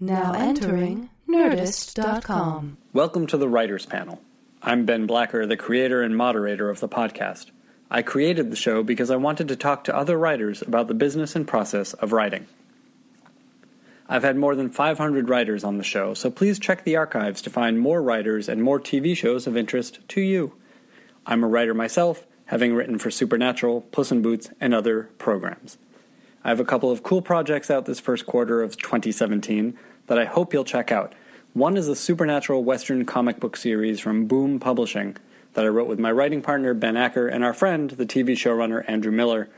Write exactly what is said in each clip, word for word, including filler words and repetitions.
Now entering Nerdist dot com. Welcome to the Writers Panel. I'm Ben Blacker, the creator and moderator of the podcast. I created the show because I wanted to talk to other writers about the business and process of writing. I've had more than five hundred writers on the show, so please check the archives to find more writers and more T V shows of interest to you. I'm a writer myself, having written for Supernatural, Puss in Boots, and other programs. I have a couple of cool projects out this first quarter of twenty seventeen that I hope you'll check out. One is a supernatural Western comic book series from Boom Publishing that I wrote with my writing partner Ben Acker and our friend, the T V showrunner Andrew Miller.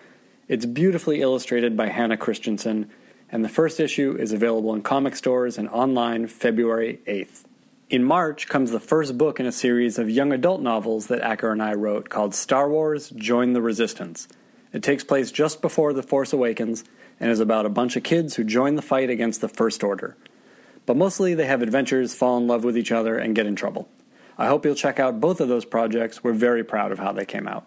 It's beautifully illustrated by Hannah Christensen, and the first issue is available in comic stores and online February eighth. In March comes the first book in a series of young adult novels that Acker and I wrote called Star Wars: Join the Resistance. It takes place just before The Force Awakens and is about a bunch of kids who join the fight against the First Order. But mostly they have adventures, fall in love with each other, and get in trouble. I hope you'll check out both of those projects. We're very proud of how they came out.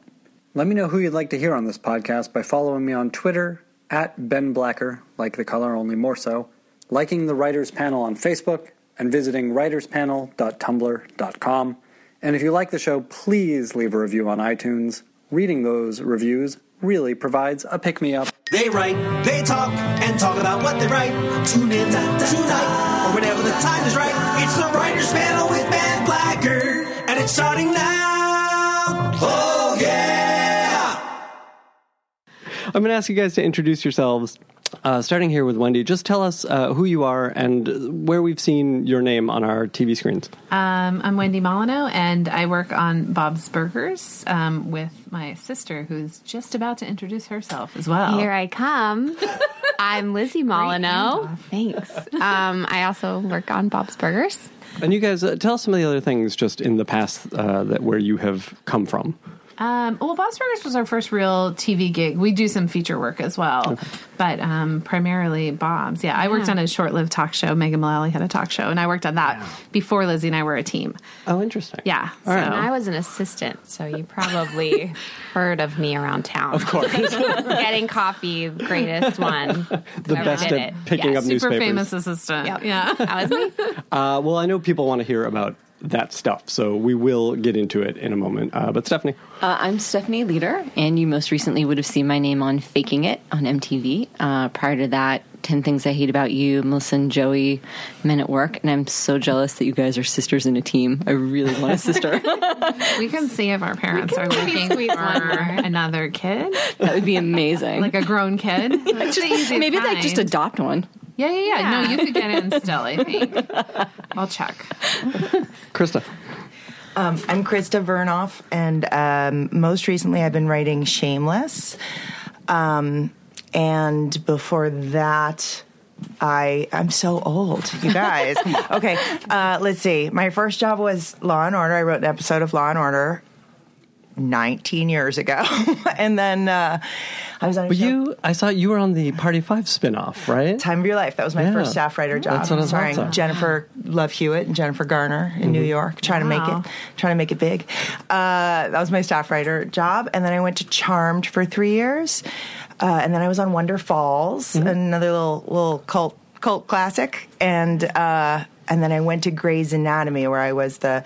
Let me know who you'd like to hear on this podcast by following me on Twitter, at Ben Blacker, like the color, only more so, liking the Writers Panel on Facebook, and visiting writers panel dot tumblr dot com. And if you like the show, please leave a review on iTunes. Reading those reviews really provides a pick-me-up. They write, they talk, and talk about what they write. Tune in tonight, or whenever the time is right. It's the Writers Panel with Ben Blacker, and it's starting now. Oh, yeah! I'm going to ask you guys to introduce yourselves, uh, starting here with Wendy. Just tell us uh, who you are and where we've seen your name on our T V screens. Um, I'm Wendy Molyneux, and I work on Bob's Burgers um, with my sister, who's just about to introduce herself as well. Here I come. I'm Lizzie Molyneux. Thanks. Um, I also work on Bob's Burgers. And you guys, uh, tell us some of the other things just in the past uh, that where you have come from. Um, well, Bob's Burgers was our first real T V gig. We do some feature work as well, okay. but um, primarily Bob's. Yeah, I yeah. worked on a short-lived talk show. Megan Mullally had a talk show, and I worked on that yeah. before Lizzie and I were a team. Oh, interesting. Yeah. All right. So, and I was an assistant, so you probably heard of me around town. Of course. Getting coffee, greatest one. The best at it. picking yeah. up Super newspapers. Super famous assistant. Yep. Yeah. That was me. Uh, well, I know people want to hear about that stuff, so we will get into it in a moment. Uh, but Stefanie. Uh, I'm Stefanie Leder, and you most recently would have seen my name on Faking It on M T V. Uh, prior to that, ten Things I Hate About You, Melissa and Joey, Men at Work, and I'm so jealous that you guys are sisters in a team. I really want a sister. We can see if our parents are looking for another kid. That would be amazing. Like a grown kid? Like just, maybe like just adopt one. Yeah, yeah, yeah, yeah. No, you could get in still, I think. I'll check. Krista. Um, I'm Krista Vernoff, and um, most recently I've been writing Shameless. Um, and before that, I, I'm so old, you guys. Okay, uh, let's see. My first job was Law and Order. I wrote an episode of Law and Order nineteen years ago. And then uh, I was on a but show. you, I saw you were on the Party five spinoff, right? Time of Your Life. That was my yeah. first staff writer job. That's what I was starring also. Jennifer Love Hewitt and Jennifer Garner in mm-hmm. New York, trying wow. to make it, trying to make it big. Uh, that was my staff writer job. And then I went to Charmed for three years. Uh, and then I was on Wonder Falls, mm-hmm. another little, little cult, cult classic. And, uh, and then I went to Grey's Anatomy, where I was the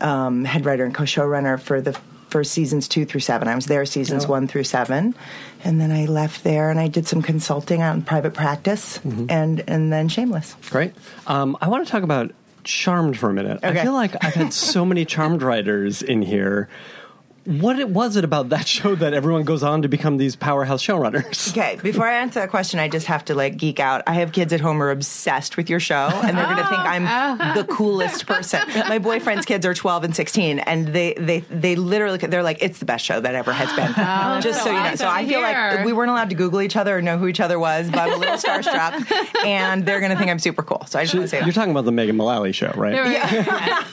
um, head writer and co-showrunner for the for seasons two through seven. I was there seasons oh. one through seven. And then I left there and I did some consulting out in private practice mm-hmm. and, and then Shameless. Great. Um, I want to talk about Charmed for a minute. Okay. I feel like I've had so many Charmed writers in here. What it, was it about that show that everyone goes on to become these powerhouse showrunners? Okay, before I answer that question, I just have to, like, geek out. I have kids at home who are obsessed with your show, and they're oh, going to think I'm uh-huh. the coolest person. My boyfriend's kids are twelve and sixteen, and they, they, they literally, they're like, it's the best show that ever has been. Oh, just so you know. So I feel like we weren't allowed to Google each other or know who each other was, but I'm a little starstruck, and they're going to think I'm super cool. So I just she, want to say that. You're talking about the Megan Mullally show, right? Right. Yeah. Yeah.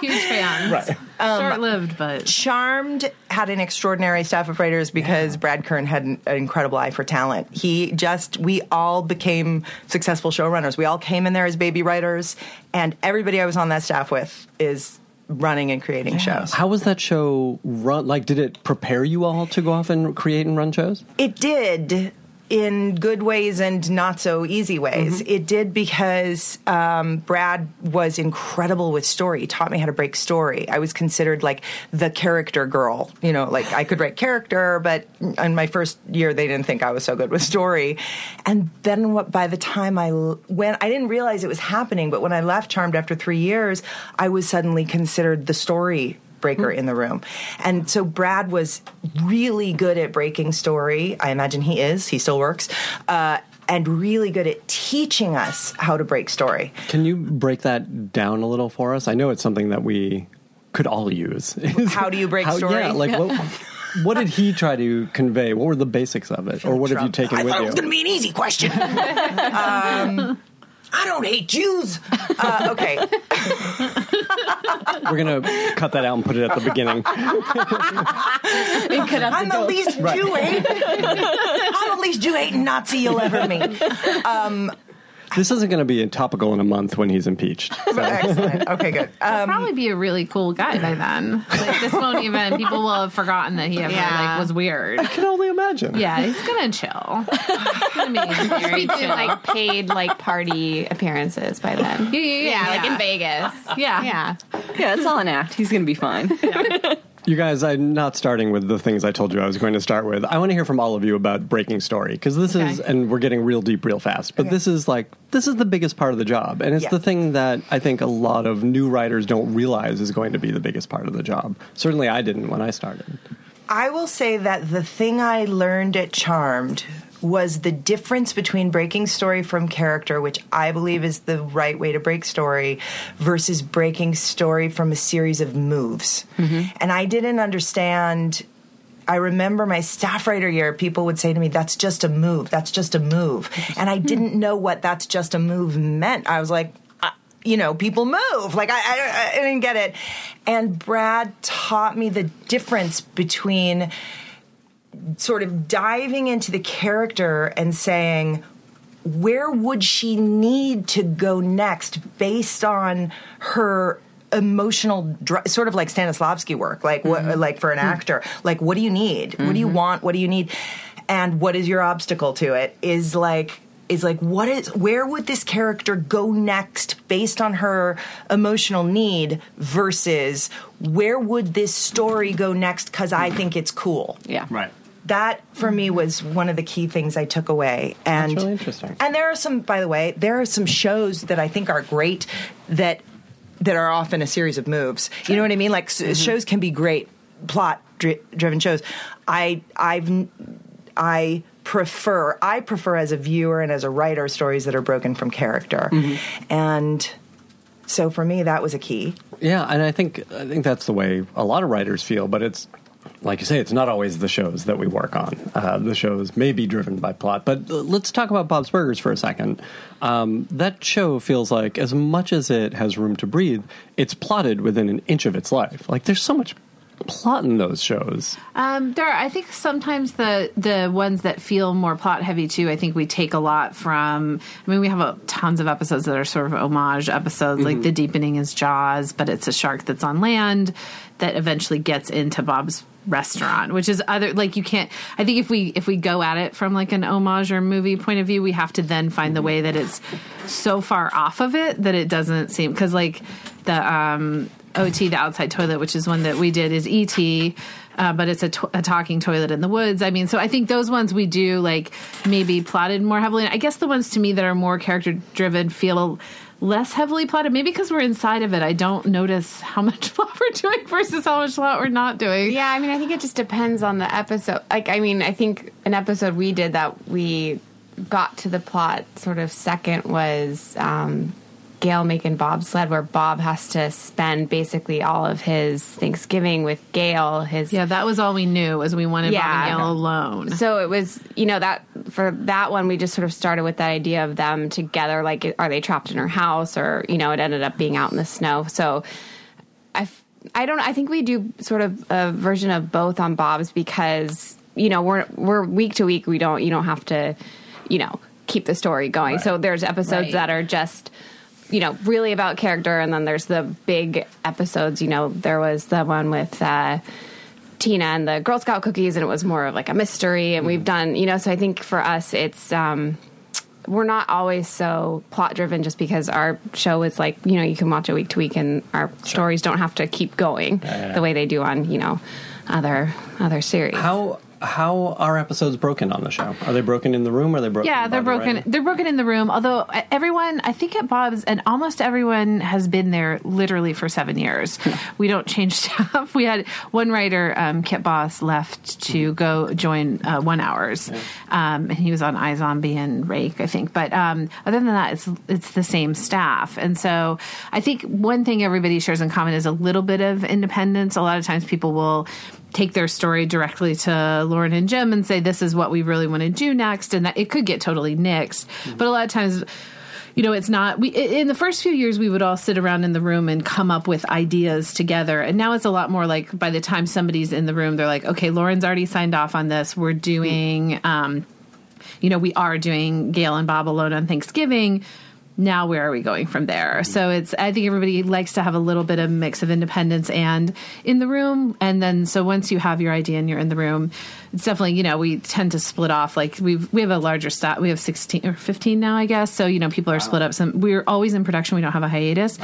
Huge fans. Right. Um, Short-lived, but... Charmed had an extraordinary staff of writers because yeah. Brad Kern had an, an incredible eye for talent. He just, we all became successful showrunners. We all came in there as baby writers, and everybody I was on that staff with is running and creating yeah. shows. How was that show run? Like, did it prepare you all to go off and create and run shows? It did. in good ways and not so easy ways. Mm-hmm. It did because um, Brad was incredible with story. He taught me how to break story. I was considered like the character girl. You know, like I could write character, but in my first year, they didn't think I was so good with story. And then what, by the time I when I didn't realize it was happening, but when I left Charmed after three years, I was suddenly considered the story breaker in the room. And so Brad was really good at breaking story. I imagine he is. He still works. Uh, and really good at teaching us how to break story. Can you break that down a little for us? I know it's something that we could all use. How do you break how, story? Yeah, like what, what did he try to convey? What were the basics of it? Or what Trump. have you taken I with you? I thought it was going to be an easy question. um... I don't hate Jews. Uh, okay. We're going to cut that out and put it at the beginning. cut out I'm the, the least Jew hating. I'm the least Jew hating Nazi you'll ever meet. Um, this isn't going to be topical in a month when he's impeached. So. Excellent. Okay, good. Um, He'll probably be a really cool guy by then. Like, this won't even, people will have forgotten that he ever yeah. like was weird. I can only imagine. Yeah, he's going to chill. He's going to be very chill. Like paid like party appearances by then. Yeah, yeah, yeah, yeah. Like in Vegas. Yeah. Yeah. Yeah, it's all an act. He's going to be fine. Yeah. You guys, I'm not starting with the things I told you I was going to start with. I want to hear from all of you about breaking story, because this okay. is, and we're getting real deep real fast, but okay. this is like, this is the biggest part of the job, and it's yeah. the thing that I think a lot of new writers don't realize is going to be the biggest part of the job. Certainly I didn't when I started. I will say that the thing I learned at Charmed was the difference between breaking story from character, which I believe is the right way to break story, versus breaking story from a series of moves. Mm-hmm. And I didn't understand... I remember my staff writer year, people would say to me, that's just a move, that's just a move. And I didn't know what that's just a move meant. I was like... you know, people move. Like, I, I, I didn't get it. And Brad taught me the difference between sort of diving into the character and saying, where would she need to go next based on her emotional, dr- sort of like Stanislavski work, like mm-hmm. what, like for an actor, mm-hmm. like, what do you need? Mm-hmm. What do you want? What do you need? And what is your obstacle to it is like, is like, what is, where would this character go next based on her emotional need versus where would this story go next because I think it's cool. Yeah. Right. That, for me, was one of the key things I took away. And, that's really interesting. And there are some, by the way, there are some shows that I think are great that that are often a series of moves. Sure. You know what I mean? Like, mm-hmm. shows can be great, plot-driven shows. I I've... I... prefer I prefer as a viewer and as a writer stories that are broken from character. Mm-hmm. And so for me that was a key. Yeah, and I think I think that's the way a lot of writers feel, but it's like you say, it's not always the shows that we work on. Uh, the shows may be driven by plot, but let's talk about Bob's Burgers for a second. Um, that show feels like as much as it has room to breathe, it's plotted within an inch of its life. Like there's so much plot in those shows. Um, there, are, I think sometimes the the ones that feel more plot heavy too. I think we take a lot from. I mean, we have a, tons of episodes that are sort of homage episodes, mm-hmm. like The Deepening is Jaws, but it's a shark that's on land that eventually gets into Bob's restaurant, which is other like you can't. I think if we if we go at it from like an homage or movie point of view, we have to then find the way that it's so far off of it that it doesn't seem because like the. Um, O T, The Outside Toilet, which is one that we did, is E T, uh, but it's a, to- a talking toilet in the woods. I mean, so I think those ones we do, like, maybe plotted more heavily. I guess the ones to me that are more character-driven feel less heavily plotted. Maybe because we're inside of it, I don't notice how much plot we're doing versus how much plot we're not doing. Yeah, I mean, I think it just depends on the episode. Like, I mean, I think an episode we did that we got to the plot sort of second was... Um, Gail making Bob's sled, where Bob has to spend basically all of his Thanksgiving with Gail. His yeah, that was all we knew was we wanted yeah. Bob and Gail alone. So it was, you know, that for that one we just sort of started with the idea of them together. Like, are they trapped in her house, or you know, it ended up being out in the snow. So I, I don't. I think we do sort of a version of both on Bob's because you know we're we're week to week. We don't you don't have to, you know, keep the story going. Right. So there's episodes right. that are just. You know, really about character, and then there's the big episodes. You know, there was the one with uh, Tina and the Girl Scout cookies, and it was more of like a mystery. And we've done, you know, so I think for us, it's um, we're not always so plot driven just because our show is like, you know, you can watch it week to week, and our sure. stories don't have to keep going yeah, yeah. the way they do on, you know, other other series. How how are episodes broken on the show? Are they broken in the room? Or are they broken? Yeah, they're broken. Writing? They're broken in the room. Although everyone, I think at Bob's, and almost everyone has been there literally for seven years. We don't change staff. We had one writer, um, Kit Boss, left to go join uh, One Hours, yeah. um, and he was on iZombie and Rake, I think. But um, other than that, it's it's the same staff. And so I think one thing everybody shares in common is a little bit of independence. A lot of times, people will take their story directly to Lauren and Jim and say, this is what we really want to do next. And that it could get totally nixed. Mm-hmm. But a lot of times, you know, it's not, we, in the first few years, we would all sit around in the room and come up with ideas together. And now it's a lot more like by the time somebody's in the room, they're like, okay, Lauren's already signed off on this. We're doing, mm-hmm. um, you know, we are doing Gail and Bob Alone on Thanksgiving. Now, where are we going from there? So it's, I think everybody likes to have a little bit of mix of independence and in the room. And then, so once you have your idea and you're in the room, it's definitely, you know, we tend to split off. Like we've, we have a larger staff. We have sixteen or fifteen now, I guess. So, you know, people are wow. split up. Some, we're always in production. We don't have a hiatus.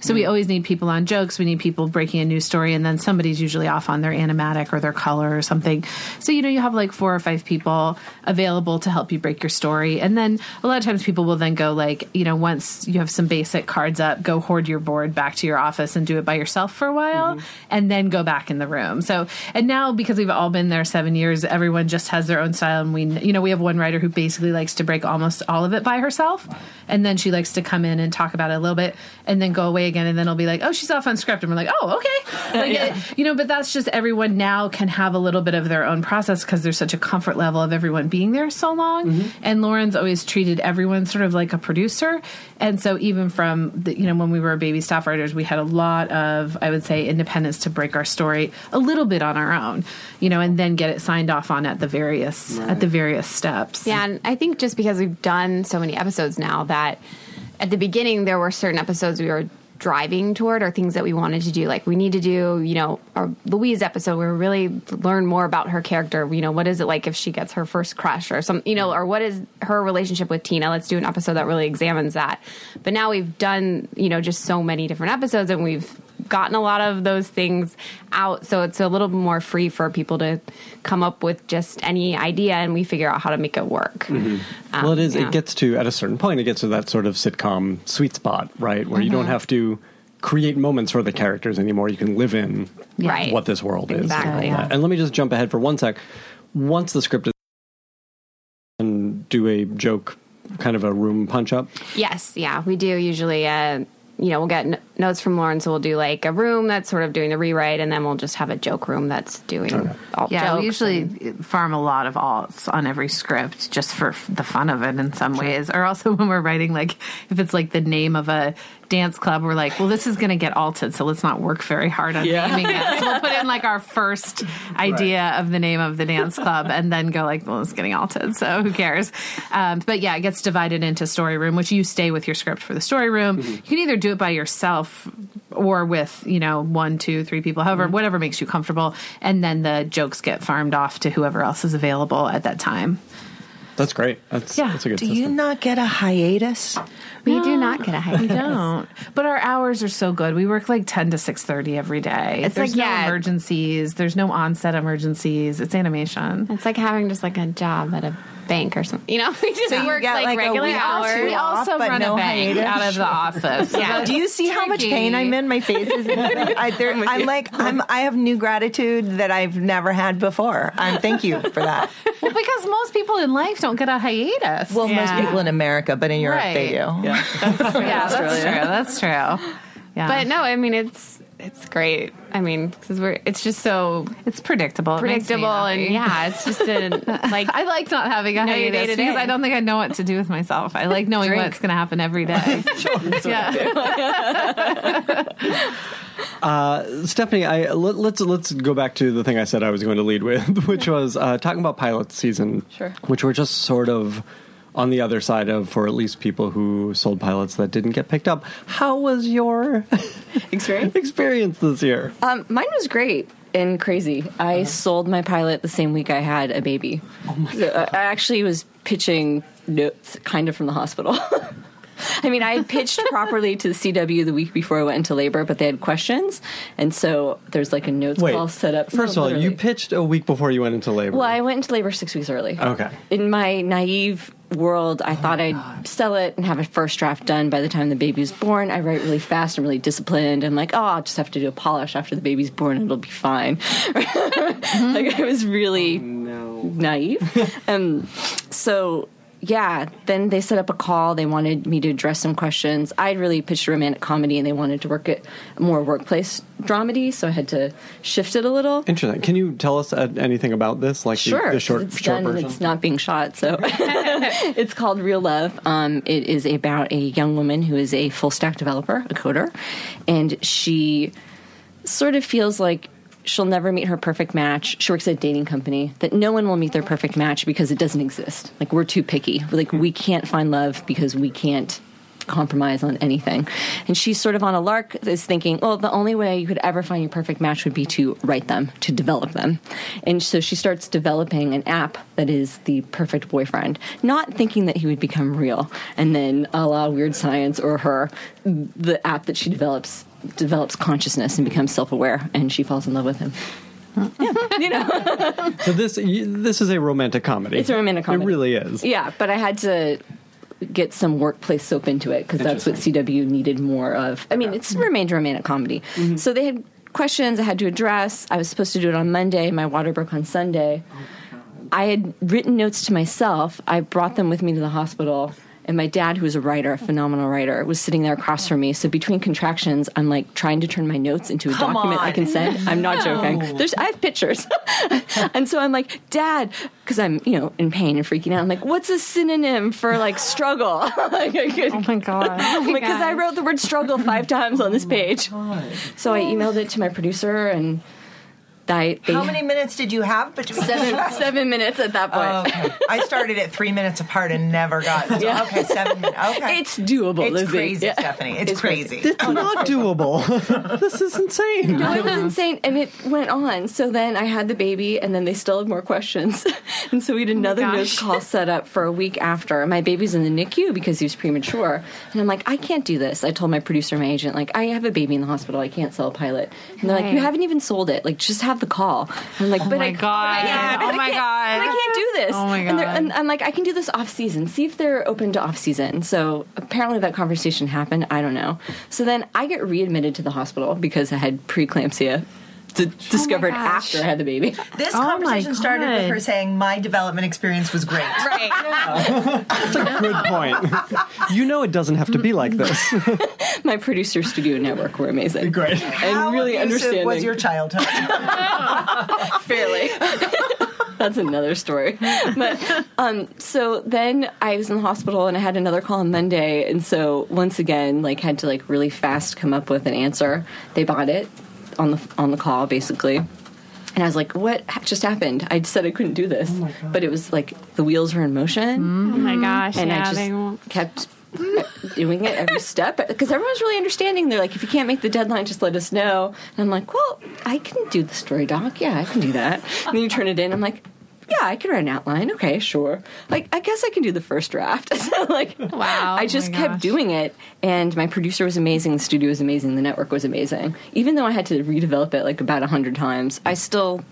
So we always need people on jokes. We need people breaking a new story. And then somebody's usually off on their animatic or their color or something. So, you know, you have like four or five people available to help you break your story. And then a lot of times people will then go like, you know, once you have some basic cards up, go hoard your board back to your office and do it by yourself for a while mm-hmm. and then go back in the room. So, and now because we've all been there seven years, everyone just has their own style. And we, you know, we have one writer who basically likes to break almost all of it by herself. Wow. And then she likes to come in and talk about it a little bit and then go away again. And then it'll be like, oh, she's off on script. And we're like, oh, okay. Like, yeah. it, you know, but that's just everyone now can have a little bit of their own process because there's such a comfort level of everyone being there so long. Mm-hmm. And Lauren's always treated everyone sort of like a producer. And so even from, the, you know, when we were baby staff writers, we had a lot of, I would say, independence to break our story a little bit on our own, you know, and then get it signed off on at the various, right. at the various steps. Yeah. And I think just because we've done so many episodes now that at the beginning, there were certain episodes we were driving toward or things that we wanted to do. Like we need to do, you know, our Louise episode where we really learn more about her character. You know, what is it like if she gets her first crush or some, you know, or what is her relationship with Tina? Let's do an episode that really examines that. But now we've done, you know, just so many different episodes and we've gotten a lot of those things out. So it's a little more free for people to come up with just any idea and we figure out how to make it work. Mm-hmm. Um, well, it is, yeah. it gets to, at a certain point, it gets to that sort of sitcom sweet spot, right? Where mm-hmm. you don't have to create moments for the characters anymore. You can live in right. what this world exactly. is. Exactly. And, yeah. and let me just jump ahead for one sec. Once the script is and do a joke, kind of a room punch up. Yes. Yeah, we do usually, uh, you know, we'll get n- notes from Lauren, so we'll do like a room that's sort of doing the rewrite, and then we'll just have a joke room that's doing okay. alt yeah, jokes. Yeah, we usually and, farm a lot of alts on every script just for f- the fun of it in some sure. ways. Or also when we're writing, like, if it's like the name of a dance club, we're like, well, this is going to get alted, so let's not work very hard on yeah. naming it. So we'll put in like our first idea right. of the name of the dance club and then go like, well, it's getting alted, so who cares? Um, but yeah, it gets divided into story room, which you stay with your script for the story room. Mm-hmm. You can either do it by yourself or with, you know, one, two, three people, however, mm-hmm. whatever makes you comfortable. And then the jokes get farmed off to whoever else is available at that time. That's great. That's, yeah. that's a good do system. You not get a hiatus? We no, do not get a hiatus. We don't. But our hours are so good. We work like ten to six thirty every day. It's There's like, no yeah. emergencies. There's no onset emergencies. It's animation. It's like having just like a job at a bank or something. You know, we just so work like, like regular hours. We also off, run no a bank hiatus. Out of the office. yeah. Do you see tricky. How much pain I'm in? My face is in I, I'm like, I'm, I have new gratitude that I've never had before. Um, thank you for that. Well, because most people in life don't get a hiatus. Well, yeah. most people in America, but in Europe right. they do. Yeah, that's true. yeah, that's, true. that's true. That's true. Yeah. But no, I mean, it's it's great. I mean, because we're it's just so it's predictable, predictable, it and yeah, it's just a like I like not having a hiatus because day. I don't think I know what to do with myself. I like knowing Drink. What's going to happen every day. sure, that's yeah. uh, Stefanie, I let, let's let's go back to the thing I said I was going to lead with, which was uh, talking about pilot season, sure. which were just sort of on the other side of for at least people who sold pilots that didn't get picked up. How was your experience experience this year? Um, mine was great and crazy. I uh, sold my pilot the same week I had a baby. Oh my God. I actually was pitching notes kind of from the hospital. I mean, I pitched properly to the C W the week before I went into labor, but they had questions, and so there's like a notes Wait, call set up. First no, of all, you pitched a week before you went into labor. Well, I went into labor six weeks early. Okay. In my naive world, I oh thought I'd God. sell it and have a first draft done by the time the baby's born. I write really fast and really disciplined. I'm like, oh, I'll just have to do a polish after the baby's born. It'll be fine. Mm-hmm. Like, I was really oh, no. naive. um, so... Yeah, then they set up a call. They wanted me to address some questions. I'd really pitched a romantic comedy, and they wanted to work at more workplace dramedy, so I had to shift it a little. Interesting. Can you tell us anything about this? Like sure, the, the short, it's short done version? It's not being shot, so it's called Real Love. Um, it is about a young woman who is a full-stack developer, a coder, and she sort of feels like she'll never meet her perfect match. She works at a dating company that no one will meet their perfect match because it doesn't exist. Like, we're too picky. Like, we can't find love because we can't compromise on anything. And she's sort of on a lark is thinking, well, the only way you could ever find your perfect match would be to write them, to develop them. And so she starts developing an app that is the perfect boyfriend, not thinking that he would become real. And then a la Weird Science or Her, the app that she develops develops consciousness and becomes self-aware, and she falls in love with him. Yeah, you know. So this this is a romantic comedy. It's a romantic comedy. It really is. Yeah, but I had to get some workplace soap into it because that's what C W needed more of. I mean, yeah. It's remained a romantic comedy. Mm-hmm. So they had questions I had to address. I was supposed to do it on Monday. My water broke on Sunday. Oh, I had written notes to myself. I brought them with me to the hospital. And my dad, who was a writer, a phenomenal writer, was sitting there across from me. So between contractions, I'm like trying to turn my notes into a Come document on. I can send. I'm not no. joking. There's, I have pictures. And so I'm like, Dad, because I'm, you know, in pain and freaking out. I'm like, what's a synonym for like struggle? Like, I could, oh my God. Because I wrote the word struggle five times on this page. Oh so I emailed it to my producer and... I, they, How many minutes did you have between seven, seven minutes at that point. Oh, okay. I started at three minutes apart and never got it. So, yeah. Okay, seven minutes. Okay. It's doable, It's Lizzie. crazy, yeah. Stefanie. It's, it's crazy. crazy. It's oh, not no. doable. This is insane. No, it was insane. And it went on. So then I had the baby, and then they still had more questions. And so we had another oh nurse call set up for a week after. My baby's in the N I C U because he was premature. And I'm like, I can't do this. I told my producer, my agent, like, I have a baby in the hospital. I can't sell a pilot. And they're right. like, you haven't even sold it. Like, just have the call. I'm like, oh but my I, god, yeah, but oh I my god, but I can't do this. Oh my god, and, and I'm like, I can do this off season. See if they're open to off season. So apparently that conversation happened. I don't know. So then I get readmitted to the hospital because I had preeclampsia. D- discovered oh after I had the baby. This oh conversation started with her saying, my development experience was great. Right. Yeah. That's a good point. You know it doesn't have to be like this. My producer, Studio Network, were amazing. Great. And How really understanding. was your childhood? Fairly. That's another story. But um, so then I was in the hospital and I had another call on Monday. And so once again, like had to like really fast come up with an answer. They bought it. on the on the call, basically. And I was like, what just happened? I said I couldn't do this. Oh but it was like the wheels were in motion. Mm-hmm. Oh, my gosh. And yeah, I just they won't. kept doing it every step. Because everyone's really understanding. They're like, if you can't make the deadline, just let us know. And I'm like, well, I can do the story doc. Yeah, I can do that. And then you turn it in. I'm like, yeah, I can write an outline. Okay, sure. Like, I guess I can do the first draft. So, like, wow, I just kept gosh. doing it, and my producer was amazing, the studio was amazing, the network was amazing. Even though I had to redevelop it like about a hundred times, I still,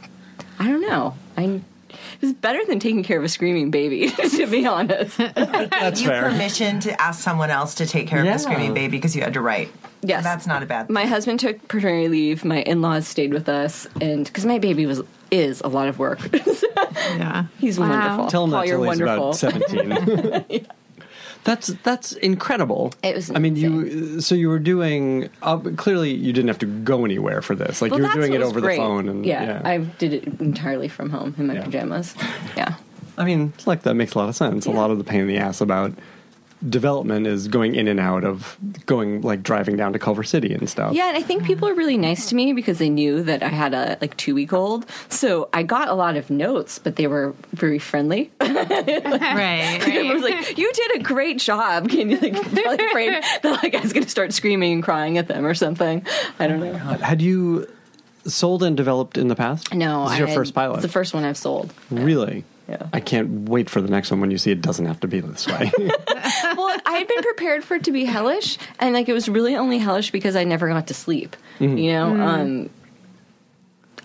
I don't know, I. It was better than taking care of a screaming baby, to be honest. That's you fair. You permission to ask someone else to take care yeah. of a screaming baby because you had to write. Yes. And that's not a bad thing. My husband took paternity leave. My in-laws stayed with us. And because my baby was is a lot of work. Yeah. He's wow. wonderful. Tell him Paul, that you're wonderful. He's about seventeen. Yeah. That's that's incredible. It was. Insane. I mean, you. So you were doing. Uh, clearly, you didn't have to go anywhere for this. Like well, you were doing it over great. the phone. And, yeah, yeah, I did it entirely from home in my yeah. pajamas. Yeah. I mean, it's like that makes a lot of sense. Yeah. A lot of the pain in the ass about development is going in and out of going, like, driving down to Culver City and stuff. Yeah, and I think people are really nice to me because they knew that I had a, like, two-week-old. So I got a lot of notes, but they were very friendly. like, right, right. It was like, you did a great job. Can you, like, probably afraid that, like, I was going to start screaming and crying at them or something. I don't oh know. God. Had you sold and developed in the past? No. This is I your had, first pilot? It's the first one I've sold. Really? Yeah. Yeah. I can't wait for the next one when you see it doesn't have to be this way. Well, I had been prepared for it to be hellish, and, like, it was really only hellish because I never got to sleep. Mm-hmm. You know? Mm. Um,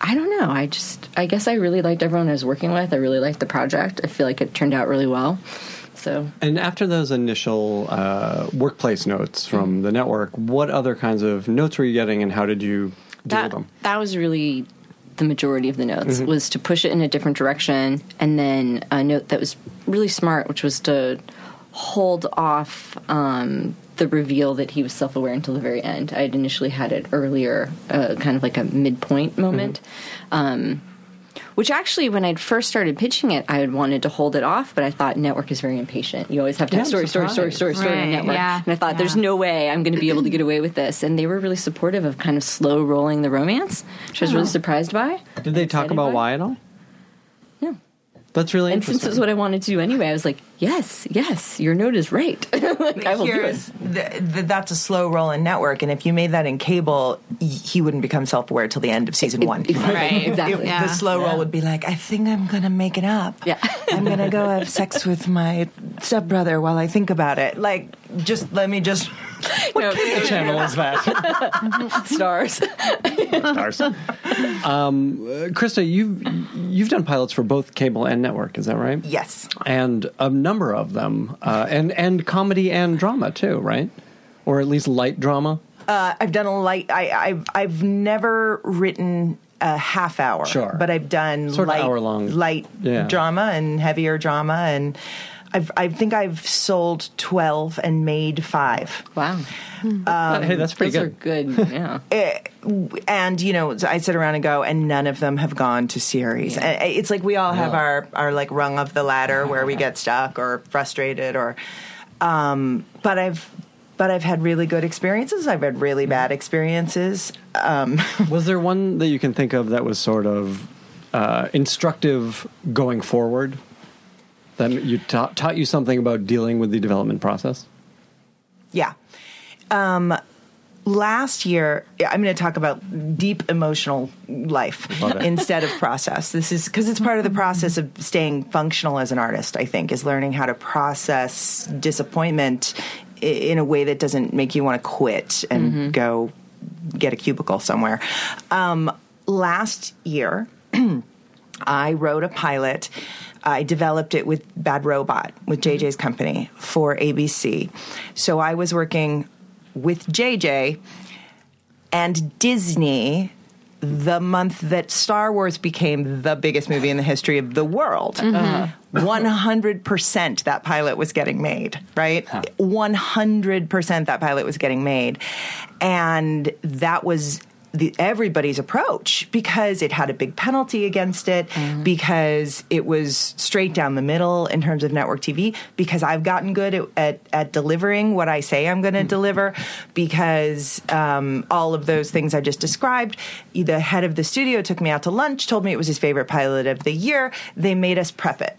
I don't know. I just, I guess I really liked everyone I was working with. I really liked the project. I feel like it turned out really well. So. And after those initial uh, workplace notes from mm-hmm. the network, what other kinds of notes were you getting, and how did you deal that, with them? That was really... the majority of the notes mm-hmm. was to push it in a different direction, and then a note that was really smart, which was to hold off um, the reveal that he was self-aware until the very end. I had initially had it earlier, uh, kind of like a midpoint moment, mm-hmm. um, which actually, when I first started pitching it, I had wanted to hold it off, but I thought network is very impatient. You always have to yeah, have story, story, story, story, story, right. story, network. Yeah. And I thought, yeah. there's no way I'm going to be able to get away with this. And they were really supportive of kind of slow rolling the romance, which I was really surprised by. Did they talk about by. why at all? No. That's really and interesting. And since it's what I wanted to do anyway, I was like, yes, yes, your note is right. Like, I will do it. The, the, that's a slow roll in network, and if you made that in cable, y- he wouldn't become self-aware till the end of season it, one. Exactly. Right, exactly. It, yeah. The slow yeah. roll would be like, I think I'm going to make it up. Yeah. I'm going to go have sex with my stepbrother while I think about it. Like, just let me just... What no, cable channel is that? Stars. Stars. Um, Krista, you've, you've done pilots for both cable and network, is that right? Yes. And a number of them, uh, and, and comedy and drama too, right? Or at least light drama? Uh, I've done a light... I, I've, I've never written... a half hour, sure. but I've done sort light, of hour long. light yeah. drama and heavier drama, and I've, I think I've sold twelve and made five. Wow, um, hey, that's pretty those good. Are good, yeah. It, and you know, I sit around and go, and none of them have gone to series. Yeah. It's like we all have no. our our like rung of the ladder yeah. where we get stuck or frustrated, or um, but I've. But I've had really good experiences. I've had really bad experiences. Um. Was there one that you can think of that was sort of uh, instructive going forward? That you ta- taught you something about dealing with the development process? Yeah. Um, last year, I'm going to talk about deep emotional life instead of process. This is because it's part of the process of staying functional as an artist, I think, is learning how to process disappointment in a way that doesn't make you want to quit and mm-hmm. go get a cubicle somewhere. Um, last year, I wrote a pilot. I developed it with Bad Robot, with J J's company, for A B C. So I was working with J J and Disney the month that Star Wars became the biggest movie in the history of the world. Mm-hmm. Uh-huh. one hundred percent that pilot was getting made, right? Huh. one hundred percent that pilot was getting made. And that was the everybody's approach, because it had a big penalty against it, mm-hmm. because it was straight down the middle in terms of network T V, because I've gotten good at, at, at delivering what I say I'm going to mm-hmm. deliver, because um, all of those things I just described. The head of the studio took me out to lunch, told me it was his favorite pilot of the year. They made us prep it.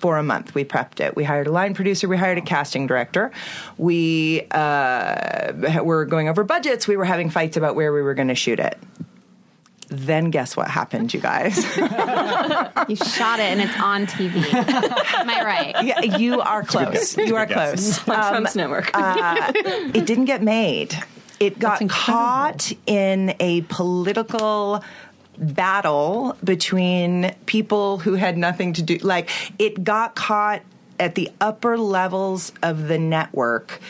For a month, we prepped it. We hired a line producer. We hired a casting director. We uh, were going over budgets. We were having fights about where we were going to shoot it. Then guess what happened, you guys? You shot it, and it's on T V. Am I right? Yeah, you are close. You are close. On um, Trump's network. uh, it didn't get made. It got caught in a political... battle between people who had nothing to do. Like, it got caught at the upper levels of the network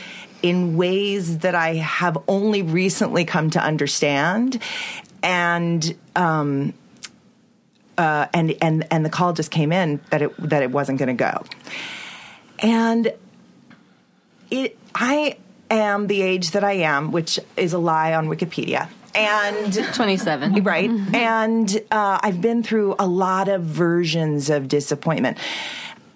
in ways that I have only recently come to understand, and um, uh, and and and the call just came in that it that it wasn't going to go. And it, I am the age that I am, which is a lie on Wikipedia. And twenty-seven. Right. And uh, I've been through a lot of versions of disappointment.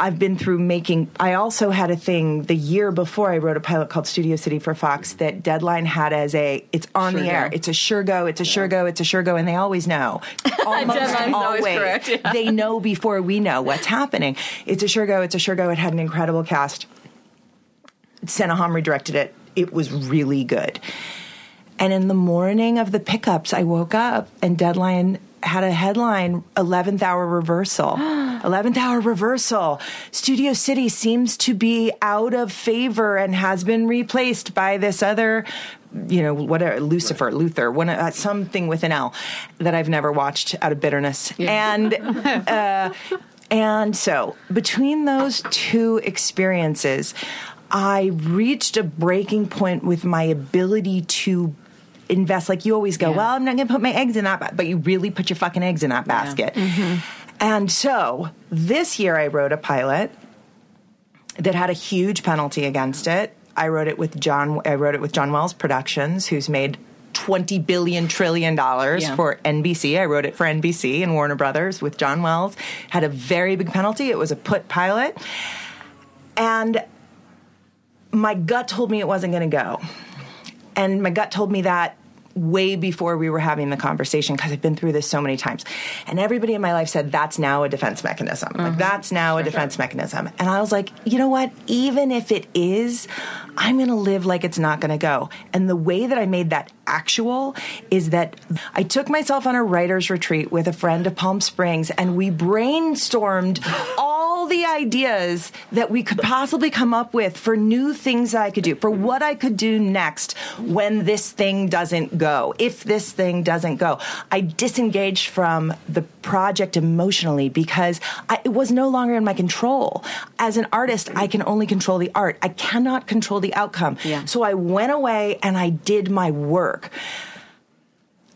I've been through making... I also had a thing the year before I wrote a pilot called Studio City for Fox that Deadline had as a... It's on sure the air. Go. It's a sure go. It's a yeah. sure go. It's a sure go. And they always know. Almost Deadline's always. always correct, yeah. They know before we know what's happening. It's a sure go. It's a sure go. It had an incredible cast. Senahom redirected it. It was really good. And in the morning of the pickups, I woke up and Deadline... had a headline, eleventh hour reversal. eleventh hour reversal. Studio City seems to be out of favor and has been replaced by this other, you know, whatever, Lucifer, right. Luther, one, uh, something with an L that I've never watched out of bitterness. Yeah. And, uh, and so between those two experiences, I reached a breaking point with my ability to invest, like you always go, yeah. well, I'm not going to put my eggs in that, ba-. but you really put your fucking eggs in that basket. Yeah. Mm-hmm. And so this year I wrote a pilot that had a huge penalty against it. I wrote it with John, I wrote it with John Wells Productions, who's made twenty billion trillion dollars yeah. for N B C. I wrote it for N B C and Warner Brothers with John Wells. Had a very big penalty. It was a put pilot. And my gut told me it wasn't going to go. And my gut told me that way before we were having the conversation, because I've been through this so many times. And everybody in my life said, that's now a defense mechanism. Mm-hmm. Like, that's now sure, a defense sure. mechanism. And I was like, you know what? Even if it is, I'm going to live like it's not going to go. And the way that I made that actual is that I took myself on a writer's retreat with a friend of Palm Springs, and we brainstormed all the ideas that we could possibly come up with for new things that I could do, for what I could do next when this thing doesn't go, if this thing doesn't go. I disengaged from the project emotionally because I, it was no longer in my control. As an artist, I can only control the art. I cannot control the outcome. Yeah. So I went away and I did my work.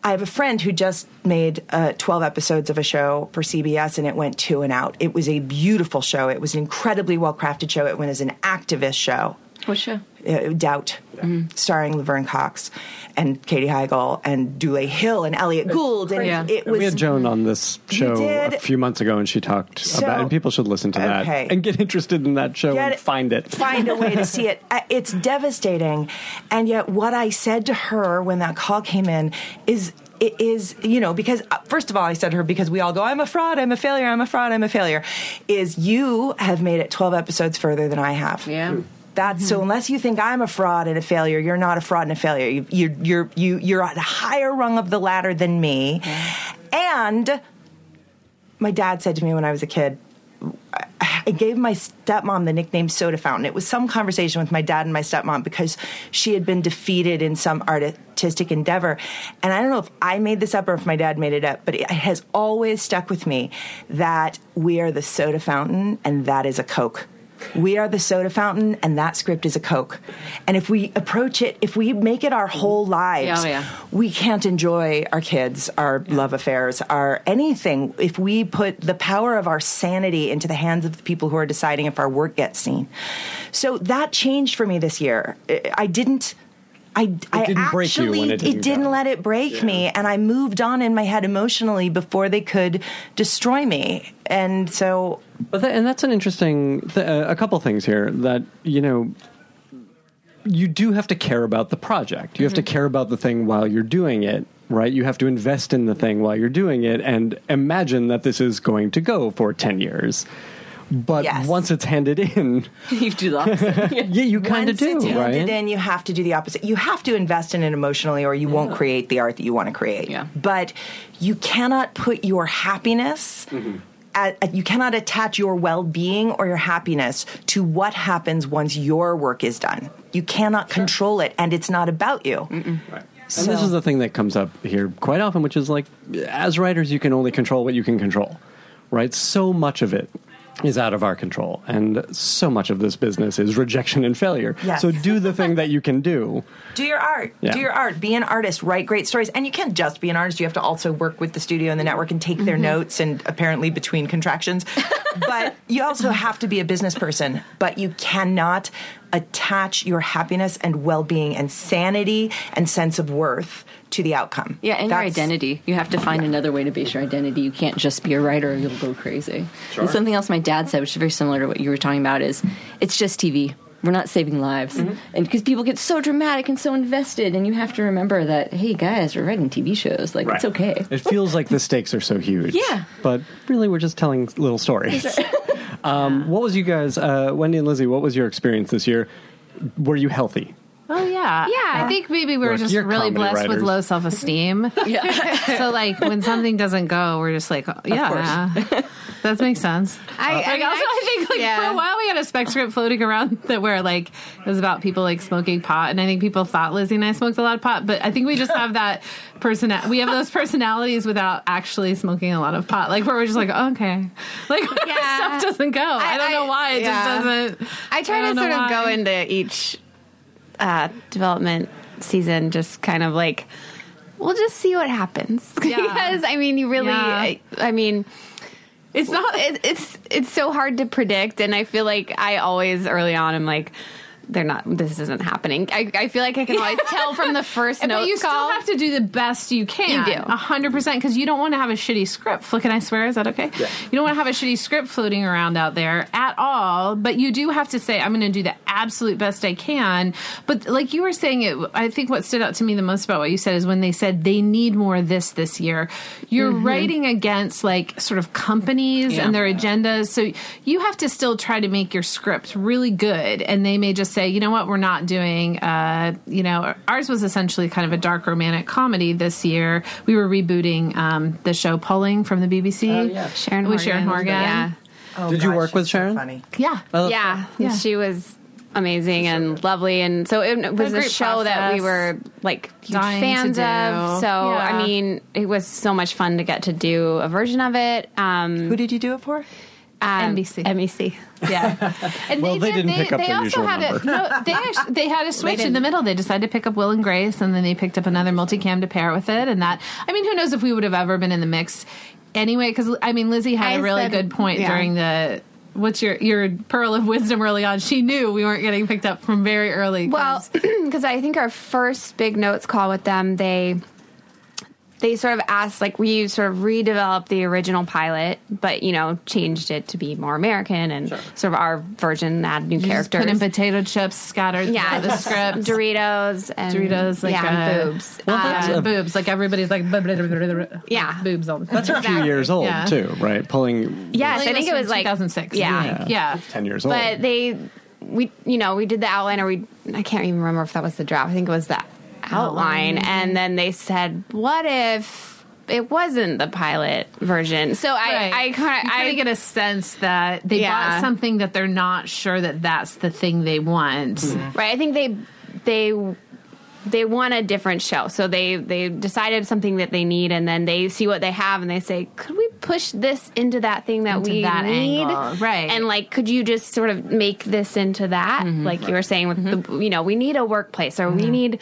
I have a friend who just made uh, twelve episodes of a show for C B S, and it went two and out. It was a beautiful show. It was an incredibly well-crafted show. It went as an activist show. What show? Uh, Doubt, mm. starring Laverne Cox and Katie Heigl and Dule Hill and Elliot Gould. And yeah. it was, we had Joan on this show a few months ago, and she talked so, about it. And people should listen to okay. that and get interested in that show get, and find it. Find a way to see it. It's devastating. And yet what I said to her when that call came in is... It is, you know, because first of all, I said to her, because we all go, I'm a fraud, I'm a failure, I'm a fraud, I'm a failure, is you have made it twelve episodes further than I have. Yeah. That's mm-hmm. so unless you think I'm a fraud and a failure, you're not a fraud and a failure. You, you're, you're, you, you're at a higher rung of the ladder than me. Mm-hmm. And my dad said to me when I was a kid, I gave my stepmom the nickname Soda Fountain. It was some conversation with my dad and my stepmom because she had been defeated in some artistic endeavor. And I don't know if I made this up or if my dad made it up, but it has always stuck with me that we are the Soda Fountain and that is a Coke. We are the Soda Fountain and that script is a Coke. And if we approach it, if we make it our whole lives, oh, yeah. we can't enjoy our kids, our yeah. love affairs, our anything if we put the power of our sanity into the hands of the people who are deciding if our work gets seen. So that changed for me this year. I didn't I, it I didn't actually, break you when it didn't, it didn't let it break yeah. me, and I moved on in my head emotionally before they could destroy me, and so. But that, and that's an interesting, th- uh, a couple things here that, you know, you do have to care about the project. You mm-hmm. have to care about the thing while you're doing it, right? You have to invest in the thing while you're doing it and imagine that this is going to go for ten years. But yes. once it's handed in... you do the opposite. yeah, you kind of do, right? Once it's handed in, you have to do the opposite. You have to invest in it emotionally or you yeah. won't create the art that you want to create. Yeah. But you cannot put your happiness... Mm-hmm. At, at, you cannot attach your well-being or your happiness to what happens once your work is done. You cannot sure. control it, and it's not about you. Mm-mm. Right. So. And this is the thing that comes up here quite often, which is like, as writers, you can only control what you can control, right? So much of it is out of our control. And so much of this business is rejection and failure. Yes. So do the thing that you can do. Do your art. Yeah. Do your art. Be an artist. Write great stories. And you can't just be an artist. You have to also work with the studio and the network and take mm-hmm. their notes and apparently between contractions. But you also have to be a business person. But you cannot attach your happiness and well-being and sanity and sense of worth to the outcome. Yeah, and that's your identity. You have to find yeah. another way to base your identity. You can't just be a writer or you'll go crazy. Sure. And something else my dad said, which is very similar to what you were talking about, is it's just T V. We're not saving lives. Mm-hmm. And because people get so dramatic and so invested, and you have to remember that, hey, guys, we're writing T V shows. Like, right. It's okay. It feels like the stakes are so huge. Yeah. But really, we're just telling little stories. um, what was you guys, uh, Wendy and Lizzie, what was your experience this year? Were you healthy? Oh, yeah. Yeah, I think maybe we were Look, just really blessed writers. with low self-esteem. yeah. So, like, when something doesn't go, we're just like, yeah. Of course. That makes sense. I, like, I mean, also, I think, like, yeah. for a while we had a spec script floating around that where, like, it was about people, like, smoking pot. And I think people thought Lizzie and I smoked a lot of pot. But I think we just have that person. We have those personalities without actually smoking a lot of pot. Like, where we're just like, oh, okay. Like, yeah. stuff doesn't go. I, I don't I, know why. It yeah. just doesn't. I try I to sort why. of go into each uh, development season just kind of like, we'll just see what happens. Yeah. Because, I mean, you really, yeah. I, I mean... It's not. It, it's it's so hard to predict, and I feel like I always early on I'm like, they're not. This isn't happening. I, I feel like I can always tell from the first note. But you call. still have to do the best you can. You do a hundred percent because you don't want to have a shitty script. Flick and I swear, is that okay? Yeah. You don't want to have a shitty script floating around out there at all. But you do have to say, I'm going to do the absolute best I can. But like you were saying, it. I think what stood out to me the most about what you said is when they said they need more this this year. You're mm-hmm. writing against like sort of companies yeah. and their agendas, so you have to still try to make your script really good, and they may just say, you know what, we're not doing, uh, you know, ours was essentially kind of a dark romantic comedy this year. We were rebooting um, the show Pulling from the B B C. Oh, yeah. Sharon With Horgan. Sharon Horgan. Yeah. Oh, Did gosh, you work with Sharon? So funny. Yeah. Oh, yeah. yeah. She was amazing She's and so lovely. And so it was a, a show process. that we were, like, huge fans of. So, yeah. I mean, it was so much fun to get to do a version of it. Um, Who did you do it for? Um, N B C. N B C. Yeah. And well, they, did, they didn't they, pick up they their usual had number. A, no, they, actually, they had a switch in the middle. They decided to pick up Will and Grace, and then they picked up another multicam to pair with it. And that, I mean, who knows if we would have ever been in the mix anyway? Because, I mean, Lizzie had I a really said, good point yeah. during the... What's your your pearl of wisdom early on? She knew we weren't getting picked up from very early. Cause. Well, because I think our first big notes call with them, they... They sort of asked, like, we sort of redeveloped the original pilot, but, you know, changed it to be more American and sure. sort of our version, add new you characters. Just put in potato chips scattered yeah, throughout the script. Doritos and Doritos, like, yeah, uh, boobs. Well, that's uh, a, boobs. Like, everybody's like, yeah. boobs all the time. That's a few years old, yeah. too, right? Pulling. Yes, I think it was like. two thousand six Yeah. Yeah. yeah. ten years old. But they, we, you know, we did the outline, or we, I can't even remember if that was the draft. I think it was that. outline and then they said, what if it wasn't the pilot version? So right. I, I kind of I get a sense that they yeah. bought something that they're not sure that that's the thing they want. Mm-hmm. Right. I think they they they want a different show. So they, they decided something that they need, and then they see what they have and they say, could we push this into that thing that into we that need? Angle. Right. And like, could you just sort of make this into that? Mm-hmm. Like right. you were saying with mm-hmm. the, you know, we need a workplace or mm-hmm. we need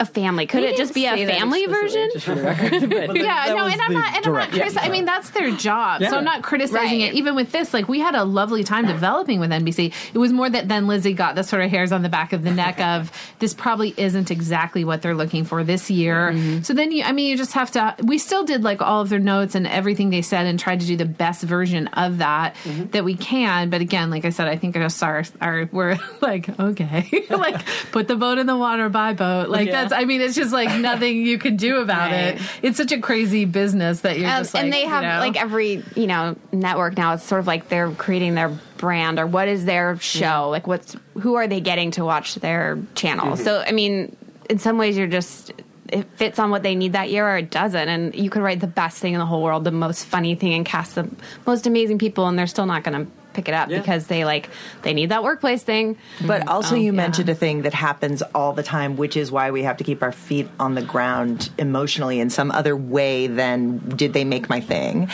a family. Could it just be a family version? Record, but yeah, that, that no, and I'm not, and I'm not criticizing. Yeah. I mean, that's their job, yeah. so I'm not criticizing right. it. Even with this, like, we had a lovely time developing with N B C. It was more that then Lizzie got the sort of hairs on the back of the neck of this probably isn't exactly what they're looking for this year. Mm-hmm. So then, you, I mean, you just have to. We still did like all of their notes and everything they said, and tried to do the best version of that mm-hmm. that we can. But again, like I said, I think I just saw our, our we're like okay, like put the boat in the water, buy boat, like yeah. that's. I mean, it's just like nothing you can do about right. it. It's such a crazy business that you're um, just like, and they have you know, like every, you know, network now. It's sort of like they're creating their brand or what is their show? Yeah. Like what's, who are they getting to watch their channel? Mm-hmm. So, I mean, in some ways you're just, it fits on what they need that year or it doesn't. And you could write the best thing in the whole world, the most funny thing and cast the most amazing people. And they're still not going to pick it up yeah. because they like they need that workplace thing. But also oh, you yeah. mentioned a thing that happens all the time, which is why we have to keep our feet on the ground emotionally in some other way than did they make my thing,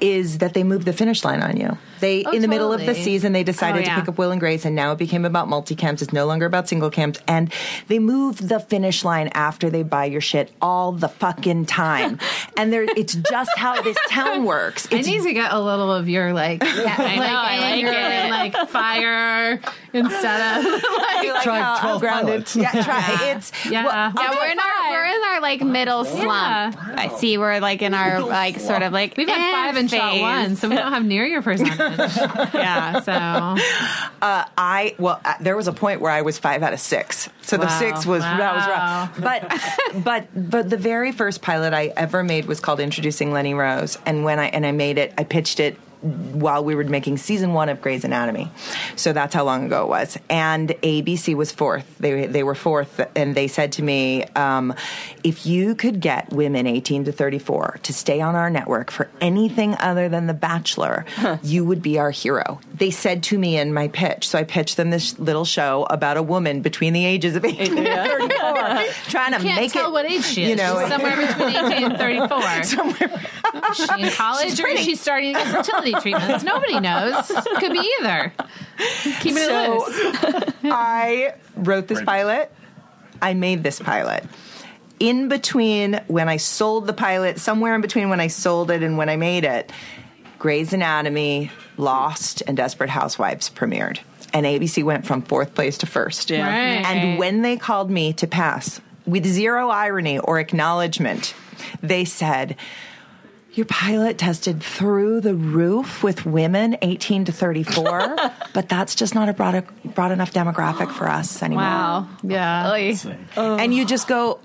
is that they move the finish line on you. They oh, in totally. the middle of the season they decided oh, yeah. to pick up Will and Grace, and now it became about multi-camps. It's no longer about single camps, and they move the finish line after they buy your shit all the fucking time. And it's just how this town works. It's, I need to get a little of your like yeah, I know. anger like and like fire instead of like, try like twelve grounded. Yeah, try yeah. it's yeah. Well, yeah we're in five. our we're in our like middle slump. Yeah. Wow. I see we're like in our like slump. Sort of like we've had five and phase. Shot one, so we don't have near your percentage. yeah, so uh, I well uh, there was a point where I was five out of six, so wow. the six was wow. that was rough. But but but the very first pilot I ever made was called Introducing Lenny Rose, and when I and I made it, I pitched it while we were making season one of Grey's Anatomy. So that's how long ago it was. And A B C was fourth. They they were fourth. And they said to me, um, if you could get women eighteen to thirty-four to stay on our network for anything other than The Bachelor, huh. you would be our hero. They said to me in my pitch. So I pitched them this little show about a woman between the ages of eighteen and thirty-four trying to make it. You can't tell it, what age she is. You know, she's somewhere between eighteen and thirty-four. Somewhere. Is she in college she's or is she starting to get fertility treatments? Nobody knows. Could be either. Keep it so, loose. I wrote this pilot. I made this pilot. In between when I sold the pilot, somewhere in between when I sold it and when I made it, Grey's Anatomy, Lost, and Desperate Housewives premiered. And A B C went from fourth place to first. Yeah. Right. And when they called me to pass, with zero irony or acknowledgement, they said, your pilot tested through the roof with women eighteen to thirty-four, but that's just not a broad, broad enough demographic for us anymore. Wow. Yeah. Oh. And you just go,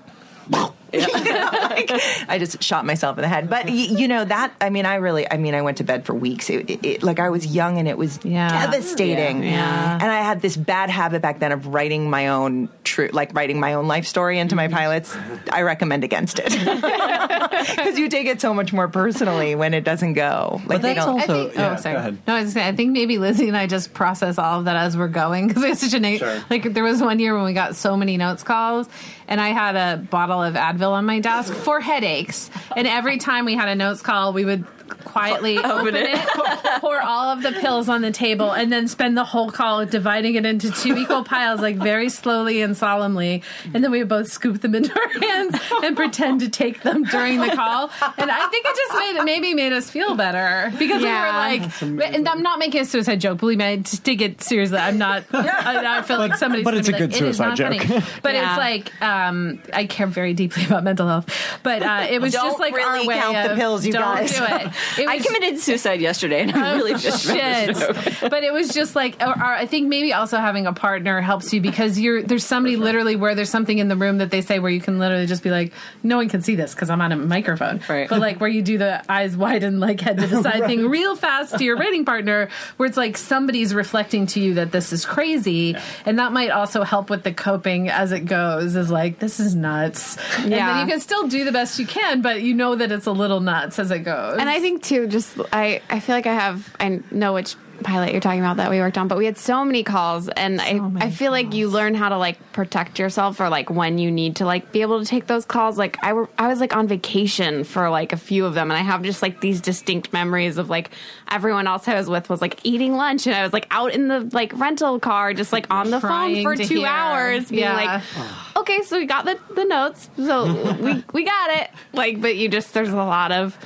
yeah. you know, like, I just shot myself in the head. But, y- you know, that, I mean, I really, I mean, I went to bed for weeks. It, it, it, like, I was young and it was yeah. devastating. Yeah. Yeah. And I had this bad habit back then of writing my own true, like writing my own life story into my pilots. I recommend against it. Because you take it so much more personally when it doesn't go. Like, but that's they don't, also, think, yeah, oh, sorry. Go ahead. No, I was saying, I think maybe Lizzie and I just process all of that as we're going because it's such a na- sure. Like, there was one year when we got so many notes calls, and I had a bottle of Advil on my desk for headaches, and every time we had a notes call, we would quietly open it, it pour all of the pills on the table, and then spend the whole call dividing it into two equal piles, like very slowly and solemnly, and then we would both scoop them into our hands and pretend to take them during the call. And I think it just made it maybe made us feel better because yeah. we were like, and I'm not making a suicide joke, believe me, I just take it seriously. I'm not I, I feel but, like somebody's but it's a good like, suicide joke funny. But yeah. it's like um, I care very deeply about mental health, but uh, it was don't just like really our way count of, the pills you don't guys. Do it It was, I committed suicide yesterday, and I really just shit. But it was just like, or, or I think maybe also having a partner helps you because you're there's somebody sure. literally where there's something in the room that they say where you can literally just be like, no one can see this because I'm on a microphone. Right. But like where you do the eyes wide and like head to the side right. thing real fast to your writing partner, where it's like somebody's reflecting to you that this is crazy, yeah. and that might also help with the coping as it goes. Is like this is nuts. Yeah. And then you can still do the best you can, but you know that it's a little nuts as it goes. And I think. Too, just I, I feel like I have I know which pilot you're talking about that we worked on, but we had so many calls, and so I I feel calls. Like you learn how to like protect yourself or like when you need to like be able to take those calls. Like I were, I was like on vacation for like a few of them, and I have just like these distinct memories of like everyone else I was with was like eating lunch, and I was like out in the like rental car just like on the phone for two hear. hours, being yeah. like. Oh. Okay, so we got the, the notes, so we we got it. Like, but you just, there's a lot of,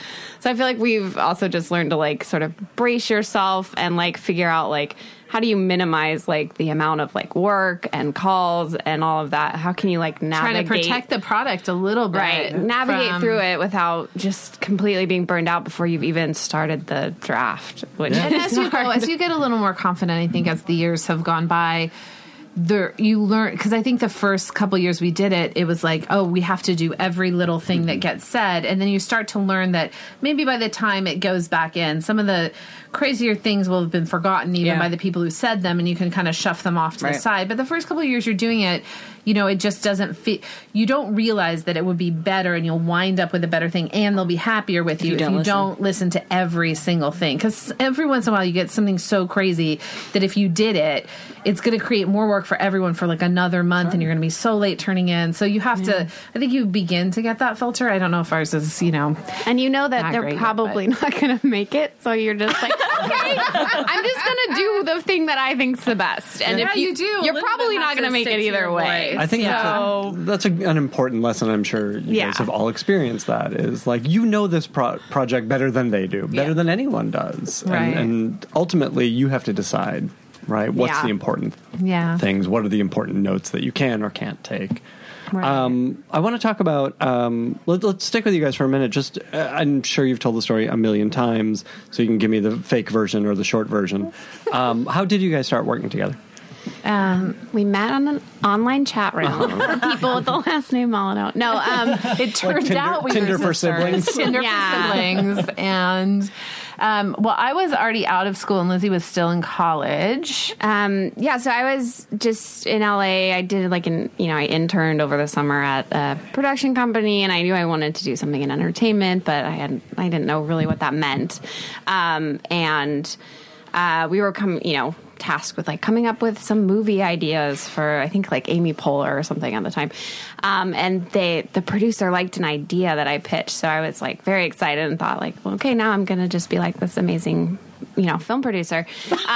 so I feel like we've also just learned to, like, sort of brace yourself and, like, figure out, like, how do you minimize, like, the amount of, like, work and calls and all of that? How can you, like, navigate? Trying to protect the product a little bit. Right, navigate from... through it without just completely being burned out before you've even started the draft. Which yeah. And as you go, as you get a little more confident, I think, as the years have gone by, There, you learn, because I think the first couple years we did it, it was like, oh, we have to do every little thing that gets said. And then you start to learn that maybe by the time it goes back in, some of the crazier things will have been forgotten even yeah. by the people who said them, and you can kind of shove them off to right. the side. But the first couple of years you're doing it, you know, it just doesn't fit. You don't realize that it would be better, and you'll wind up with a better thing, and they'll be happier with you if you, don't, if you listen. don't listen to every single thing. Because every once in a while you get something so crazy that if you did it, it's going to create more work for everyone for like another month, sure. and you're going to be so late turning in. So you have yeah. to, I think you begin to get that filter. I don't know if ours is, you know. And you know that they're probably yet, not going to make it. So you're just like, okay, I'm just going to do the thing that I think's the best. And yeah, if you, you do, you're probably not going to make it either way. place. I think so. that's, a, that's a, an important lesson. I'm sure you yeah. guys have all experienced that, is like, you know this pro- project better than they do, better yeah. than anyone does. Right. And, and ultimately, you have to decide, right, what's yeah. the important yeah. things? What are the important notes that you can or can't take? Right. Um, I want to talk about, um, let, let's stick with you guys for a minute. Just, uh, I'm sure you've told the story a million times, so you can give me the fake version or the short version. Um, how did you guys start working together? Um, we met on an online chat room uh-huh. for people with the last name Molyneux. No, um, it turned like Tinder, out we Tinder were sisters. For siblings. Tinder yeah. for siblings. And, um, well, I was already out of school and Lizzie was still in college. Um, yeah, so I was just in L A. I did like an, you know, I interned over the summer at a production company, and I knew I wanted to do something in entertainment, but I hadn't, I didn't know really what that meant. Um, and, uh, we were coming, you know, tasked with like coming up with some movie ideas for, I think, like Amy Poehler or something at the time. Um, and they, the producer liked an idea that I pitched. So I was like very excited and thought like, well, okay, now I'm going to just be like this amazing, you know, film producer. Um,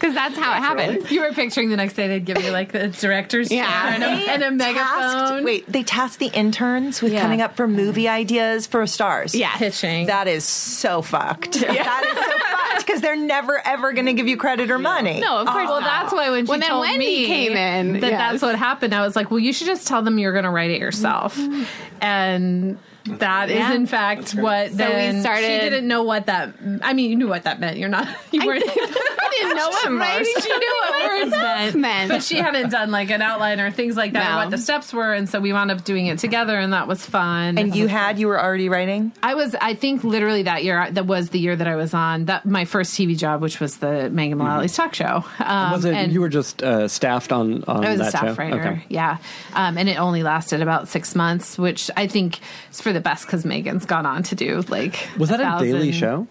cause that's how it happened. Really? You were picturing the next day they'd give you like the director's chair yeah. and, and a megaphone. Tasked, wait, they tasked the interns with yeah. coming up for movie ideas for stars. Yeah. Pitching. That is so fucked. Yeah. That is so fucked. Because they're never, ever going to give you credit or money. No, of course. Oh. Well, that's why when she when told Wendy me came in, that yes. that's what happened, I was like, well, you should just tell them you're going to write it yourself. Mm-hmm. And that's that right. is, yeah. in fact, what so then... we started... She didn't know what that... I mean, you knew what that meant. You're not... You I, weren't, did, I didn't know what writing... She knew what words meant, meant. But she hadn't done, like, an outline or things like that, no. or what the steps were, and so we wound up doing it together, and that was fun. And you had... Fun. You were already writing? I was... I think, literally, that year... That was the year that I was on... that my first T V job, which was the Megan Mullally's mm-hmm. talk show. Um, was it, and you were just uh, staffed on, on that show? I was a staff show? writer, okay. yeah. Um, and it only lasted about six months, which I think is for the best because Megan's gone on to do like Was that a, a daily show?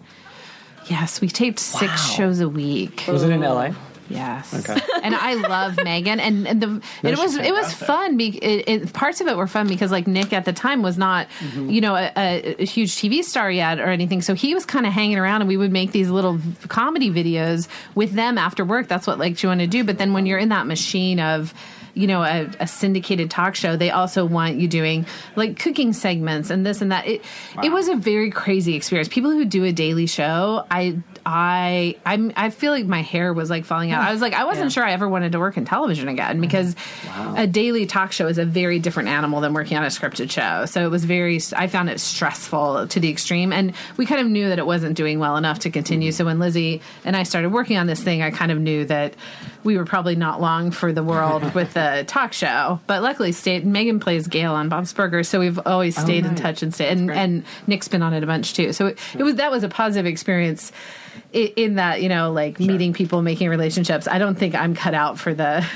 Yes, we taped wow. six shows a week. Was Ooh. It in L A? Yes. Okay. And I love Megan, and, and the no, it was it was fun. Be, it, it, parts of it were fun because like Nick at the time was not, mm-hmm. you know, a, a, a huge T V star yet or anything, so he was kind of hanging around, and we would make these little comedy videos with them after work. That's what like you want to do. But then when you're in that machine of, you know, a, a syndicated talk show, they also want you doing like cooking segments and this and that. It wow. it was a very crazy experience. People who do a daily show, I I I'm, I feel like my hair was like falling out. I was like, I wasn't yeah. sure I ever wanted to work in television again, because wow. a daily talk show is a very different animal than working on a scripted show. So it was very, I found it stressful to the extreme, and we kind of knew that it wasn't doing well enough to continue. Mm-hmm. So when Lizzie and I started working on this thing, I kind of knew that we were probably not long for the world with the talk show, but luckily stayed. Megan plays Gail on Bob's Burgers, so we've always stayed oh, nice. in touch and stayed. And, and Nick's been on it a bunch too, so it, it was that was a positive experience. In, in that, you know, like sure. meeting people, making relationships. I don't think I'm cut out for the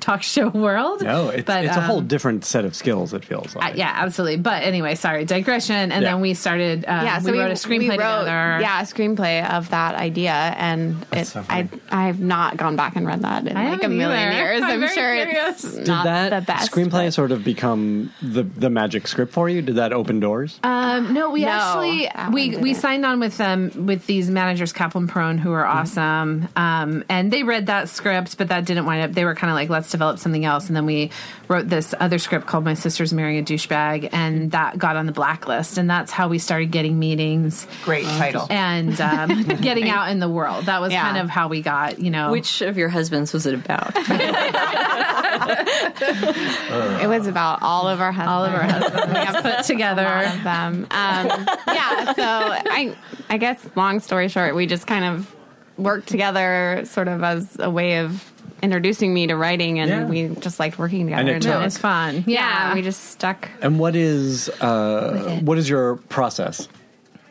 talk show world. No, it's, but, it's um, a whole different set of skills. It feels like, uh, yeah, absolutely. But anyway, sorry, digression. And yeah. then we started. Um, yeah, so we, we wrote a screenplay we wrote, together. Yeah, a screenplay of that idea, and it, so I I've not gone back and read that in I like a million either. years. I'm, I'm sure curious. it's Did not that the best screenplay but. sort of become the the magic script for you? Did that open doors? Um, no, we no, actually we we signed on with them um, with these managers Kaplan Prone, who are awesome, mm-hmm. um, and they read that script, but that didn't wind up. They were kind of like, let's develop something else, and then we wrote this other script called My Sister's Marrying a Douchebag, and that got on the blacklist, and that's how we started getting meetings. Great title. And um, getting out in the world. That was yeah. kind of how we got, you know. Which of your husbands was it about? It was about all of our husbands. All of our husbands. We got put together. A lot of them. Um, yeah, so I, I guess long story short, we just kind of worked together sort of as a way of introducing me to writing, and yeah. we just liked working together, and it, and it was fun. Yeah, yeah, we just stuck. And what is uh, what is your process?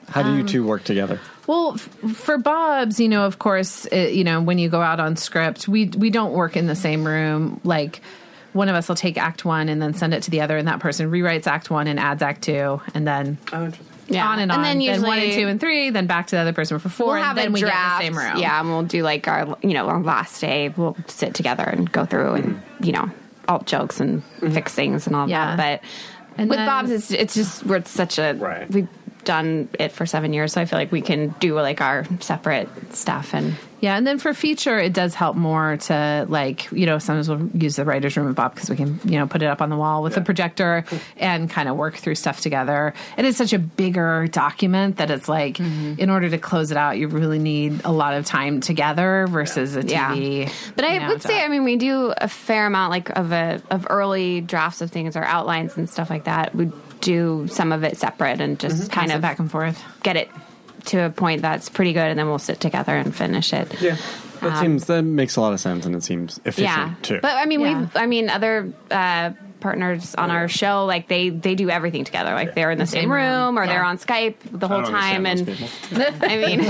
How do um, you two work together? Well, f- for Bob's, you know, of course, it, you know, when you go out on script, we we don't work in the same room. Like, one of us will take Act One and then send it to the other, and that person rewrites Act One and adds Act Two, and then. Oh, interesting. Yeah. On and on. And then usually then one and two and three, then back to the other person for four, we'll have and then we draft, get in the same room. Yeah, and we'll do like our, you know, our last day, we'll sit together and go through and, you know, alt jokes and mm-hmm. fix things and all yeah. that. But and with then, Bob's, it's, it's just, we're such a, right. we've done it for seven years, so I feel like we can do like our separate stuff and... Yeah, and then for feature, it does help more to, like, you know, sometimes we'll use the writer's room of Bob because we can, you know, put it up on the wall with yeah. the projector cool. and kind of work through stuff together. It is such a bigger document that it's like, mm-hmm. in order to close it out, you really need a lot of time together versus yeah. a T V. Yeah. But I know, would say, I mean, we do a fair amount, like, of a of early drafts of things or outlines and stuff like that. We do some of it separate and just mm-hmm. kind of back and forth. Get it to a point that's pretty good, and then we'll sit together and finish it. Yeah, that um, seems that makes a lot of sense, and it seems efficient yeah. too. But I mean, yeah. we, I mean, other uh, partners on yeah. our show, like they, they do everything together. Like yeah. they're in the same, same room, or yeah. they're on Skype the whole time. And I mean,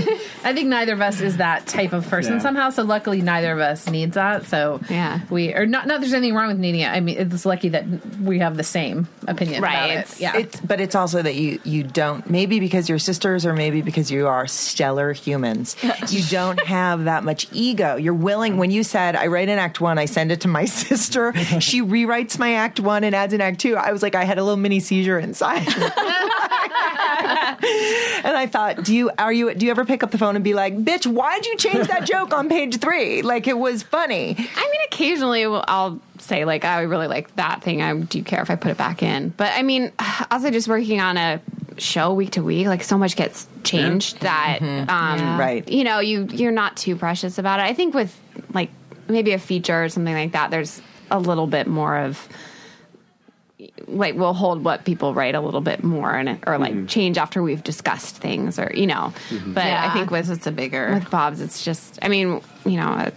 I think neither of us is that type of person yeah. somehow. So luckily, neither of us needs that. So yeah, we or not. Not there's anything wrong with needing it. I mean, it's lucky that we have the same opinion right. about it's, it. Yeah, it's, but it's also that you you don't maybe because you're sisters or maybe because you are stellar humans. You don't have that much ego. You're willing. When you said I write an act one, I send it to my sister. She rewrites my act one and adds an act two. I was like, I had a little mini seizure inside. And I thought, do you are you do you ever pick up the phone and be like, bitch, why'd you change that joke on page three? Like, it was funny. I mean, occasionally I'll say, like, I really like that thing. I do care if I put it back in. But I mean, also just working on a show week to week, like, so much gets changed that mm-hmm. um yeah. right. you know, you you're not too precious about it. I think with, like, maybe a feature or something like that, there's a little bit more of, like, we'll hold what people write a little bit more, and or like mm-hmm. change after we've discussed things, or, you know. Mm-hmm. But yeah. I think with it's a bigger with Bob's, it's just. I mean, you know,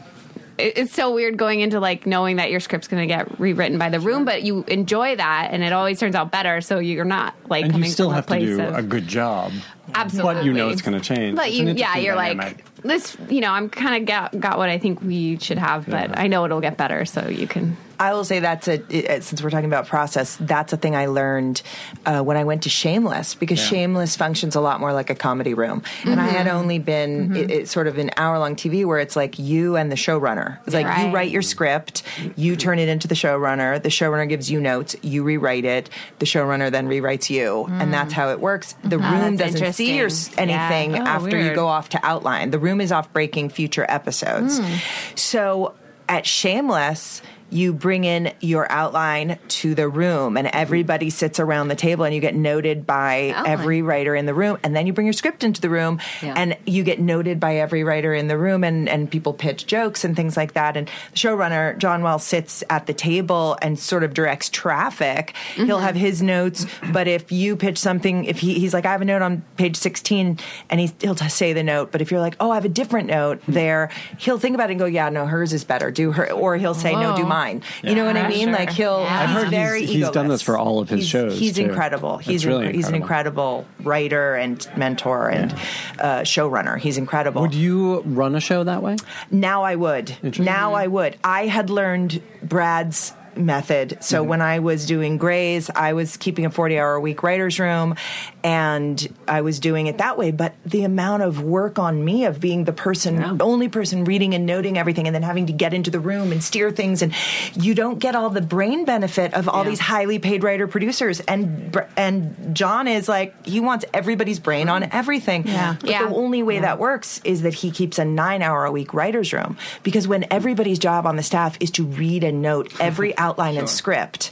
it, it's so weird going into, like, knowing that your script's going to get rewritten by the room, but you enjoy that, and it always turns out better. So you're not like and coming you still from have a place to do of, a good job. Absolutely, but you know it's going to change. But you, yeah, you're dynamic. Like. This, you know, I'm kind of got, got what I think we should have, but yeah. I know it'll get better, so you can. I will say that's a, it, since we're talking about process, that's a thing I learned uh, when I went to Shameless, because yeah. Shameless functions a lot more like a comedy room. Mm-hmm. And I had only been, mm-hmm. it, it's sort of an hour-long T V where it's like you and the showrunner. It's like right. you write your script, you turn it into the showrunner, the showrunner gives you notes, you rewrite it, the showrunner then rewrites you, mm. and that's how it works. The oh, room doesn't see your, anything yeah. oh, after weird. You go off to outline. The room is off breaking future episodes. Mm. So at Shameless, you bring in your outline to the room, and everybody sits around the table, and you get noted by outline. Every writer in the room. And then you bring your script into the room, yeah. and you get noted by every writer in the room, and, and people pitch jokes and things like that. And the showrunner, John Wells, sits at the table and sort of directs traffic. Mm-hmm. He'll have his notes, but if you pitch something, if he, he's like, I have a note on page sixteen, and he, he'll say the note. But if you're like, oh, I have a different note there, he'll think about it and go, yeah, no, hers is better. Do her, or he'll say, whoa. No, do mine. Yeah. You know what I mean? Sure. Like he'll. Yeah. I've heard very he's, he's done this for all of his he's, shows. He's too. Incredible. He's really inc- incredible. He's an incredible writer and mentor and yeah. uh, showrunner. He's incredible. Would you run a show that way? Now I would. Now I would. I had learned Brad's method. So mm-hmm. when I was doing Grey's, I was keeping a forty-hour-a-week writer's room, and I was doing it that way. But the amount of work on me of being the person, yeah. the only person reading and noting everything, and then having to get into the room and steer things, and you don't get all the brain benefit of all yeah. these highly paid writer producers. And and John is like, he wants everybody's brain on everything. Yeah. But yeah. the only way yeah. that works is that he keeps a nine-hour-a-week writer's room, because when everybody's job on the staff is to read and note every outline sure. and script,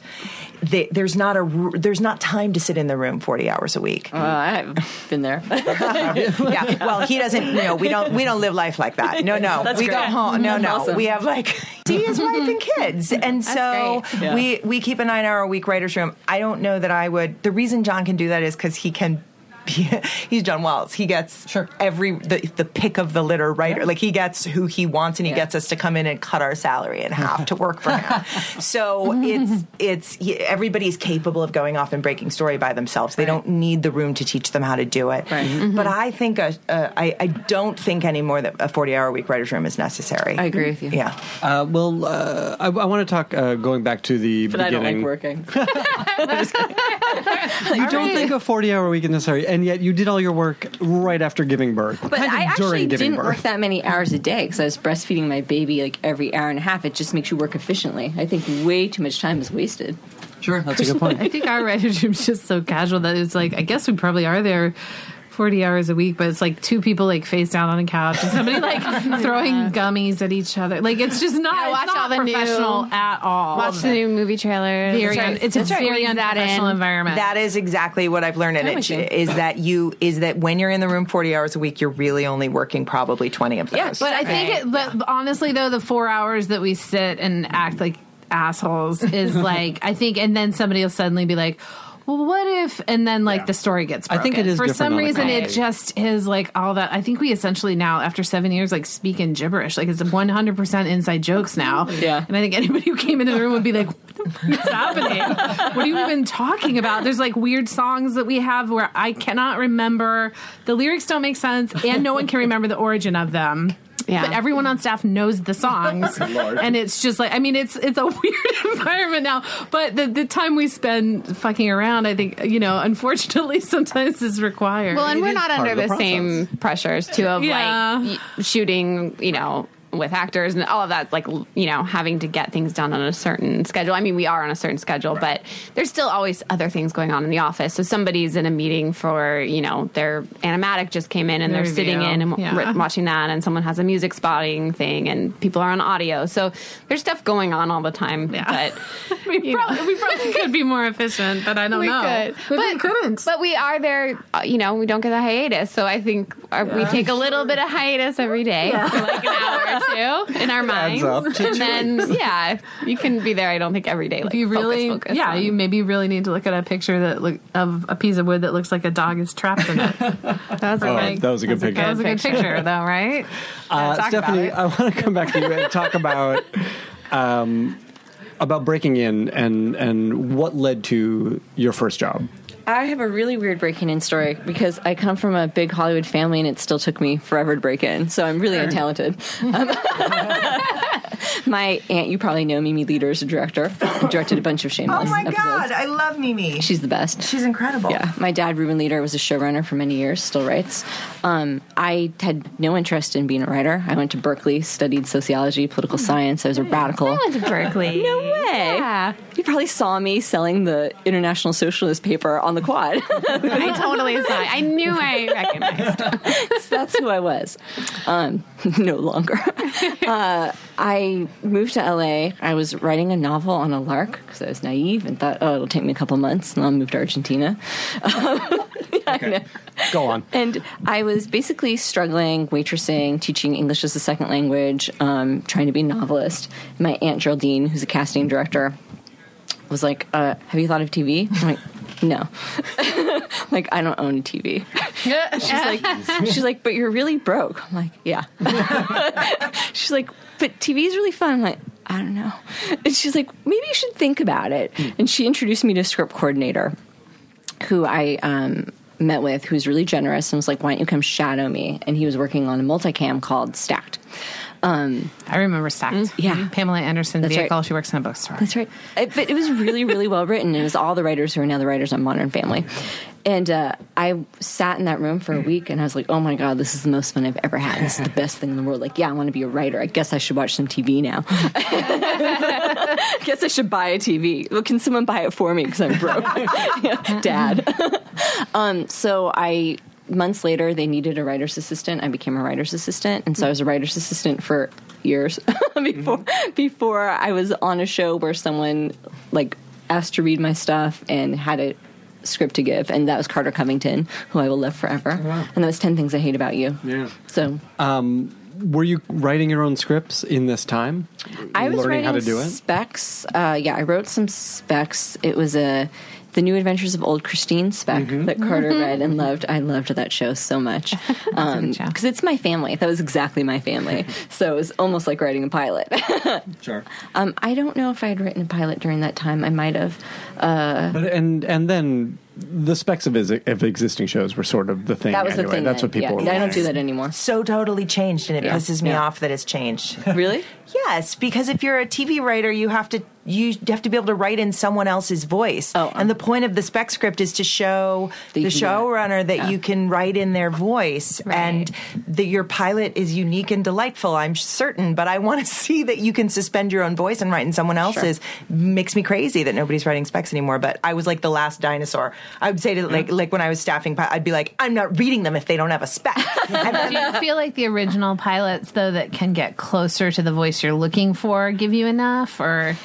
they, there's not a there's not time to sit in the room forty hours a week. Uh, I've been there. yeah. Well, he doesn't. You know, we don't we don't live life like that. No, no. That's we great. Go home. No, that's no. Awesome. We have like he his wife and kids, and so yeah. we we keep a nine hour a week writer's room. I don't know that I would. The reason John can do that is because he can. He's John Wells. He gets sure. every the, the pick of the litter writer. Yeah. Like, he gets who he wants, and he yeah. gets us to come in and cut our salary in half to work for him. So it's it's he, everybody's capable of going off and breaking story by themselves. They right. don't need the room to teach them how to do it. Right. Mm-hmm. But I think a, a, I, I don't think anymore that a forty-hour-a-week writer's room is necessary. I agree with you. Yeah. Uh, well, uh, I, I want to talk uh, going back to the but beginning. But I don't like working. You don't think a forty-hour-a-week is necessary. And yet you did all your work right after giving birth. But kind of I actually didn't birth. Work that many hours a day, because I was breastfeeding my baby like every hour and a half. It just makes you work efficiently. I think way too much time is wasted. Sure, that's a good point. I think our writer's room is just so casual that it's like, I guess we probably are there forty hours a week, but it's like two people like face down on a couch and somebody like throwing yeah. gummies at each other. Like it's just not, yeah, watch it's not all the professional new, at all. Watch the new movie trailer. Very un, it's Let's a very unprofessional that environment. That is exactly what I've learned in it is that you is that when you're in the room forty hours a week, you're really only working probably twenty of those. Yeah, but I think right. it, but yeah. honestly though, the four hours that we sit and act like assholes is like I think, and then somebody will suddenly be like, well, what if, and then like yeah. the story gets broken. I think it is for some reason right. it just is like all that. I think we essentially now after seven years like speak in gibberish. Like it's one hundred percent inside jokes now. Yeah. And I think anybody who came into the room would be like, what the fuck is happening? What are you even talking about? There's like weird songs that we have where I cannot remember. The lyrics don't make sense and no one can remember the origin of them. Yeah. But everyone on staff knows the songs, and it's just like, I mean, it's it's a weird environment now. But the, the time we spend fucking around, I think, you know, unfortunately, sometimes is required. Well, and it we're not under the, the same pressures too of yeah. like shooting, you know, with actors and all of that, like, you know, having to get things done on a certain schedule. I mean, we are on a certain schedule, right. but there's still always other things going on in the office. So somebody's in a meeting for, you know, their animatic just came in and their they're review. sitting in and yeah. re- watching that, and someone has a music spotting thing and people are on audio. So there's stuff going on all the time. Yeah. But we, probably, we probably could be more efficient, but I don't we know. Could. But, we couldn't. But we are there, you know, we don't get a hiatus. So I think our, yeah, we take sure. a little bit of hiatus every day yeah. for like an hour. Two in our minds, and then yeah, you can be there. I don't think every day. Like, you really, focus, focus yeah, on. you maybe really need to look at a picture that look of a piece of wood that looks like a dog is trapped in it. That's oh, a, that was a good picture. A, that was a good picture, though, right? Uh, Stephanie, I want to come back to you and talk about um, about breaking in and and what led to your first job. I have a really weird breaking in story because I come from a big Hollywood family and it still took me forever to break in. So I'm really untalented. Um, my aunt, you probably know, Mimi Leder is a director. Directed a bunch of Shameless. Oh my episodes. God, I love Mimi. She's the best. She's incredible. Yeah, my dad, Ruben Leder, was a showrunner for many years. Still writes. Um, I had no interest in being a writer. I went to Berkeley, studied sociology, political science. I was a radical. I went to Berkeley. No way. Yeah. You probably saw me selling the International Socialist paper on the quad. I totally saw it. I knew I recognized it. So that's who I was. Um, no longer. Uh, I moved to L A. I was writing a novel on a lark because I was naive and thought, oh, it'll take me a couple months, and I'll move to Argentina. Um, okay. I know. Go on. And I was basically struggling, waitressing, teaching English as a second language, um, trying to be a novelist. My Aunt Geraldine, who's a casting director, was like, uh, have you thought of T V? I'm like, no. Like, I don't own a T V. She's like, she's like, but you're really broke. I'm like, yeah. She's like, but T V is really fun. I'm like, I don't know. And she's like, maybe you should think about it. Mm. And she introduced me to a script coordinator who I um, met with, who's really generous, and was like, why don't you come shadow me? And he was working on a multicam called Stacked. Um, I remember Stacked. Yeah. Pamela Anderson's That's vehicle. Right. She works in a bookstore. That's right. It, but it was really, really well written. It was all the writers who are now the writers on Modern Family. And uh, I sat in that room for a week, and I was like, oh, my God, this is the most fun I've ever had. This is the best thing in the world. Like, yeah, I want to be a writer. I guess I should watch some T V now. I guess I should buy a T V. Well, can someone buy it for me because I'm broke? Yeah, Dad. um, so I... Months later, they needed a writer's assistant. I became a writer's assistant, and so I was a writer's assistant for years before mm-hmm. before I was on a show where someone like asked to read my stuff and had a script to give, and that was Carter Covington, who I will love forever. Oh, wow. And that was ten Things I Hate About You. Yeah. So, um, were you writing your own scripts in this time? I was learning how to do it. Specs. Uh, yeah, I wrote some specs. It was a. The New Adventures of Old Christine spec mm-hmm. that Carter mm-hmm. read and loved. I loved that show so much because um, it's my family. That was exactly my family. So it was almost like writing a pilot. Sure. Um, I don't know if I had written a pilot during that time. I might have. Uh, but and and then the specs of, of existing shows were sort of the thing. That was anyway. the thing. That's that, what people. Yeah, were I writing. Don't do that anymore. So totally changed, and it yeah. pisses me yeah. off that it's changed. Really? Yes, because if you're a T V writer, you have to. you have to be able to write in someone else's voice. Oh, um, and the point of the spec script is to show the showrunner that yeah. you can write in their voice. Right. And that your pilot is unique and delightful, I'm certain. But I want to see that you can suspend your own voice and write in someone else's. Sure. Makes me crazy that nobody's writing specs anymore. But I was like the last dinosaur. I would say to, like, mm-hmm. like when I was staffing, I'd be like, I'm not reading them if they don't have a spec. Do you feel like the original pilots, though, that can get closer to the voice you're looking for give you enough? Or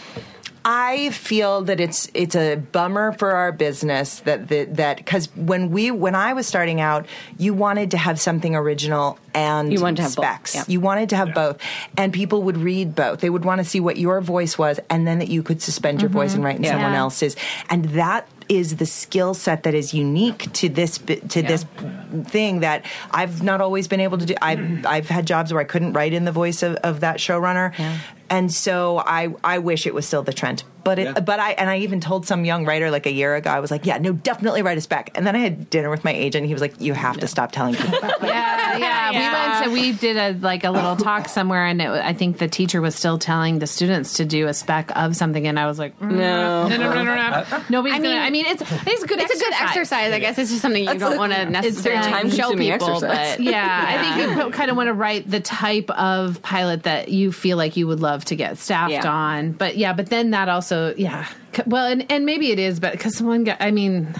I feel that it's it's a bummer for our business that that because when we when I was starting out, you wanted to have something original and you wanted to have specs. Both. Yeah. You wanted to have yeah. both, and people would read both. They would want to see what your voice was, and then that you could suspend your mm-hmm. voice and write in yeah. someone else's, and that is the skill set that is unique to this to yeah. this thing that I've not always been able to do. I've, I've had jobs where I couldn't write in the voice of, of that showrunner. Yeah. And so I, I wish it was still the trend. But it, yeah. but I and I even told some young writer like a year ago, I was like, yeah, no, definitely write us back. And then I had dinner with my agent. And he was like, you have no. to stop telling people. About yeah, yeah, yeah. We went to, we did a like a little talk somewhere, and it, I think the teacher was still telling the students to do a spec of something, and I was like, mm, no, no, no, no, no. no. Nobody's I mean, gonna, I mean, it's it's good. It's exercise. a good exercise, I guess. It's just something you That's don't want to necessarily time show people. But yeah, yeah, I think you kind of want to write the type of pilot that you feel like you would love to get staffed yeah. on. But yeah, but then that also. So, yeah. Well, and, and maybe it is, but because someone got, I mean,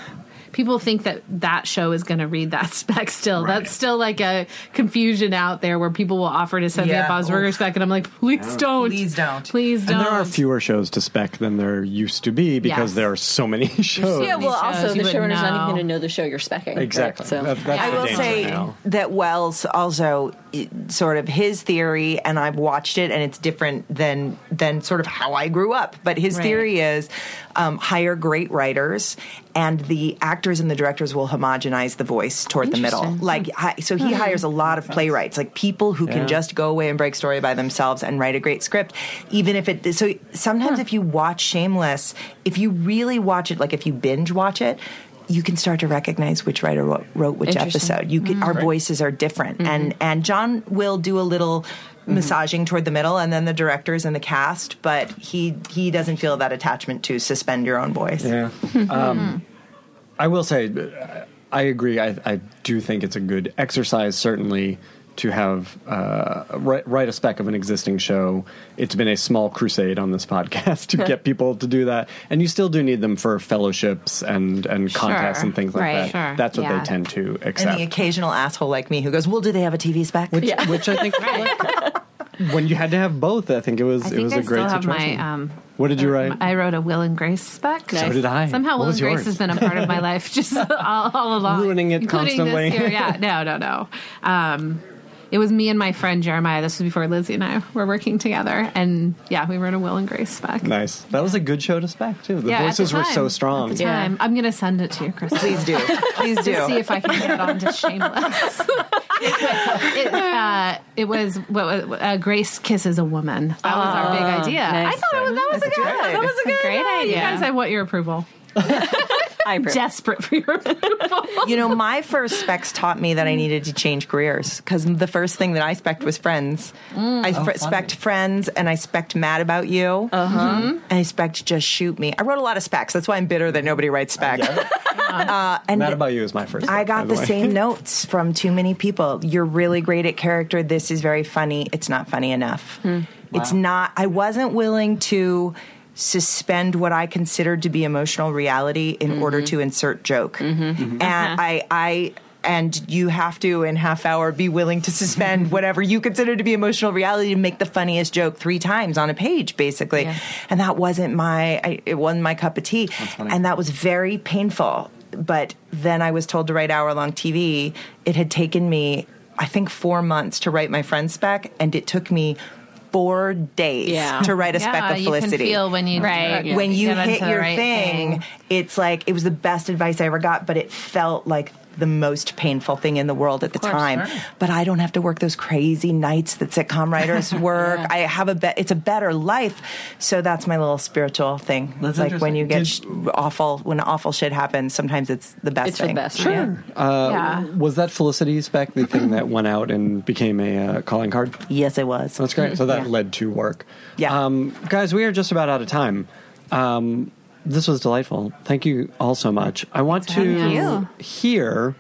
people think that that show is going to read that spec still. Right. That's still like a confusion out there where people will offer to send yeah. me a Bob's Burger spec, and I'm like, please no. don't. Please don't. Please don't. And there are fewer shows to spec than there used to be because yes. there are so many shows. Yeah, well, also shows, the showrunner's not even going to know the show you're speccing. Exactly. Right? So. That, that's I will say now. that Wells also... sort of his theory, and I've watched it, and it's different than than sort of how I grew up. But his right. theory is um, hire great writers, and the actors and the directors will homogenize the voice toward the middle. Like hi, so, he mm-hmm. hires a lot of playwrights, like people who yeah. can just go away and break story by themselves and write a great script, even if it. So sometimes, huh. if you watch Shameless, if you really watch it, like if you binge watch it, you can start to recognize which writer wrote which episode. You can, mm-hmm. Our voices are different. Mm-hmm. And and John will do a little... Mm-hmm. massaging toward the middle, and then the directors and the cast, but he he doesn't feel that attachment to suspend your own voice. Yeah. um, I will say, I agree. I, I do think it's a good exercise, certainly, to have uh, write, write a spec of an existing show. It's been a small crusade on this podcast to get people to do that. And you still do need them for fellowships and, and sure. contests and things like right. that. Sure. That's what yeah. they tend to accept. And the occasional asshole like me who goes, well, do they have a T V spec? Which, yeah. which I think like, when you had to have both, I think it was, think it was I a great situation. My, um, what did you write? I wrote a Will and Grace spec. Nice. So did I. Somehow Will and Grace yours? has been a part of my life just all, all along. Ruining it including constantly. This year. Yeah, no, no, no. Um, It was me and my friend Jeremiah. This was before Lizzie and I were working together. And, yeah, we wrote a Will and Grace spec. Nice. That yeah. was a good show to spec, too. The yeah, voices the were so strong. At the time. Yeah. I'm going to send it to you, Krista. Please do. Please do. To see if I can get it on to Shameless. it, uh, it was what was, uh, Grace kisses a woman. That oh, was our big idea. Nice. I thought it was, that was That's a good idea. That was a good Great idea. idea. You guys, I want your approval. I'm desperate for your approval. You know, my first specs taught me that I needed to change careers, because the first thing that I spec'd was Friends. Mm. I oh, fr- spec'd Friends, and I spec'd Mad About You, uh-huh. and I spec'd Just Shoot Me. I wrote a lot of specs. That's why I'm bitter that nobody writes specs. Uh, yeah. uh, Mad About You is my first. I got the, the same notes from too many people. You're really great at character. This is very funny. It's not funny enough. Mm. Wow. It's not. I wasn't willing to suspend what I considered to be emotional reality in mm-hmm. order to insert joke. Mm-hmm. Mm-hmm. And I, I, and you have to, in half hour, be willing to suspend whatever you consider to be emotional reality to make the funniest joke three times on a page, basically. Yeah. And that wasn't my, I, it wasn't my cup of tea. And that was very painful. But then I was told to write hour-long T V. It had taken me, I think, four months to write my friend's spec, and it took me Four days yeah. to write a yeah, speck of Felicity. You can feel when you, right. yeah. when you, you hit your right thing, thing, it's like it was the best advice I ever got, but it felt like the most painful thing in the world at the course, time. Sure. But I don't have to work those crazy nights that sitcom writers work. yeah. I have a be- it's a better life. So that's my little spiritual thing. That's like when you get Did, sh- awful, when awful shit happens, sometimes it's the best it's thing. It's the best. Sure. Yeah. Uh, yeah. Was that Felicity's back, the thing that went out and became a uh, calling card? Yes, it was. That's great. So that yeah. led to work. Yeah. Um, guys, we are just about out of time. Um, This was delightful. Thank you all so much. I want to hear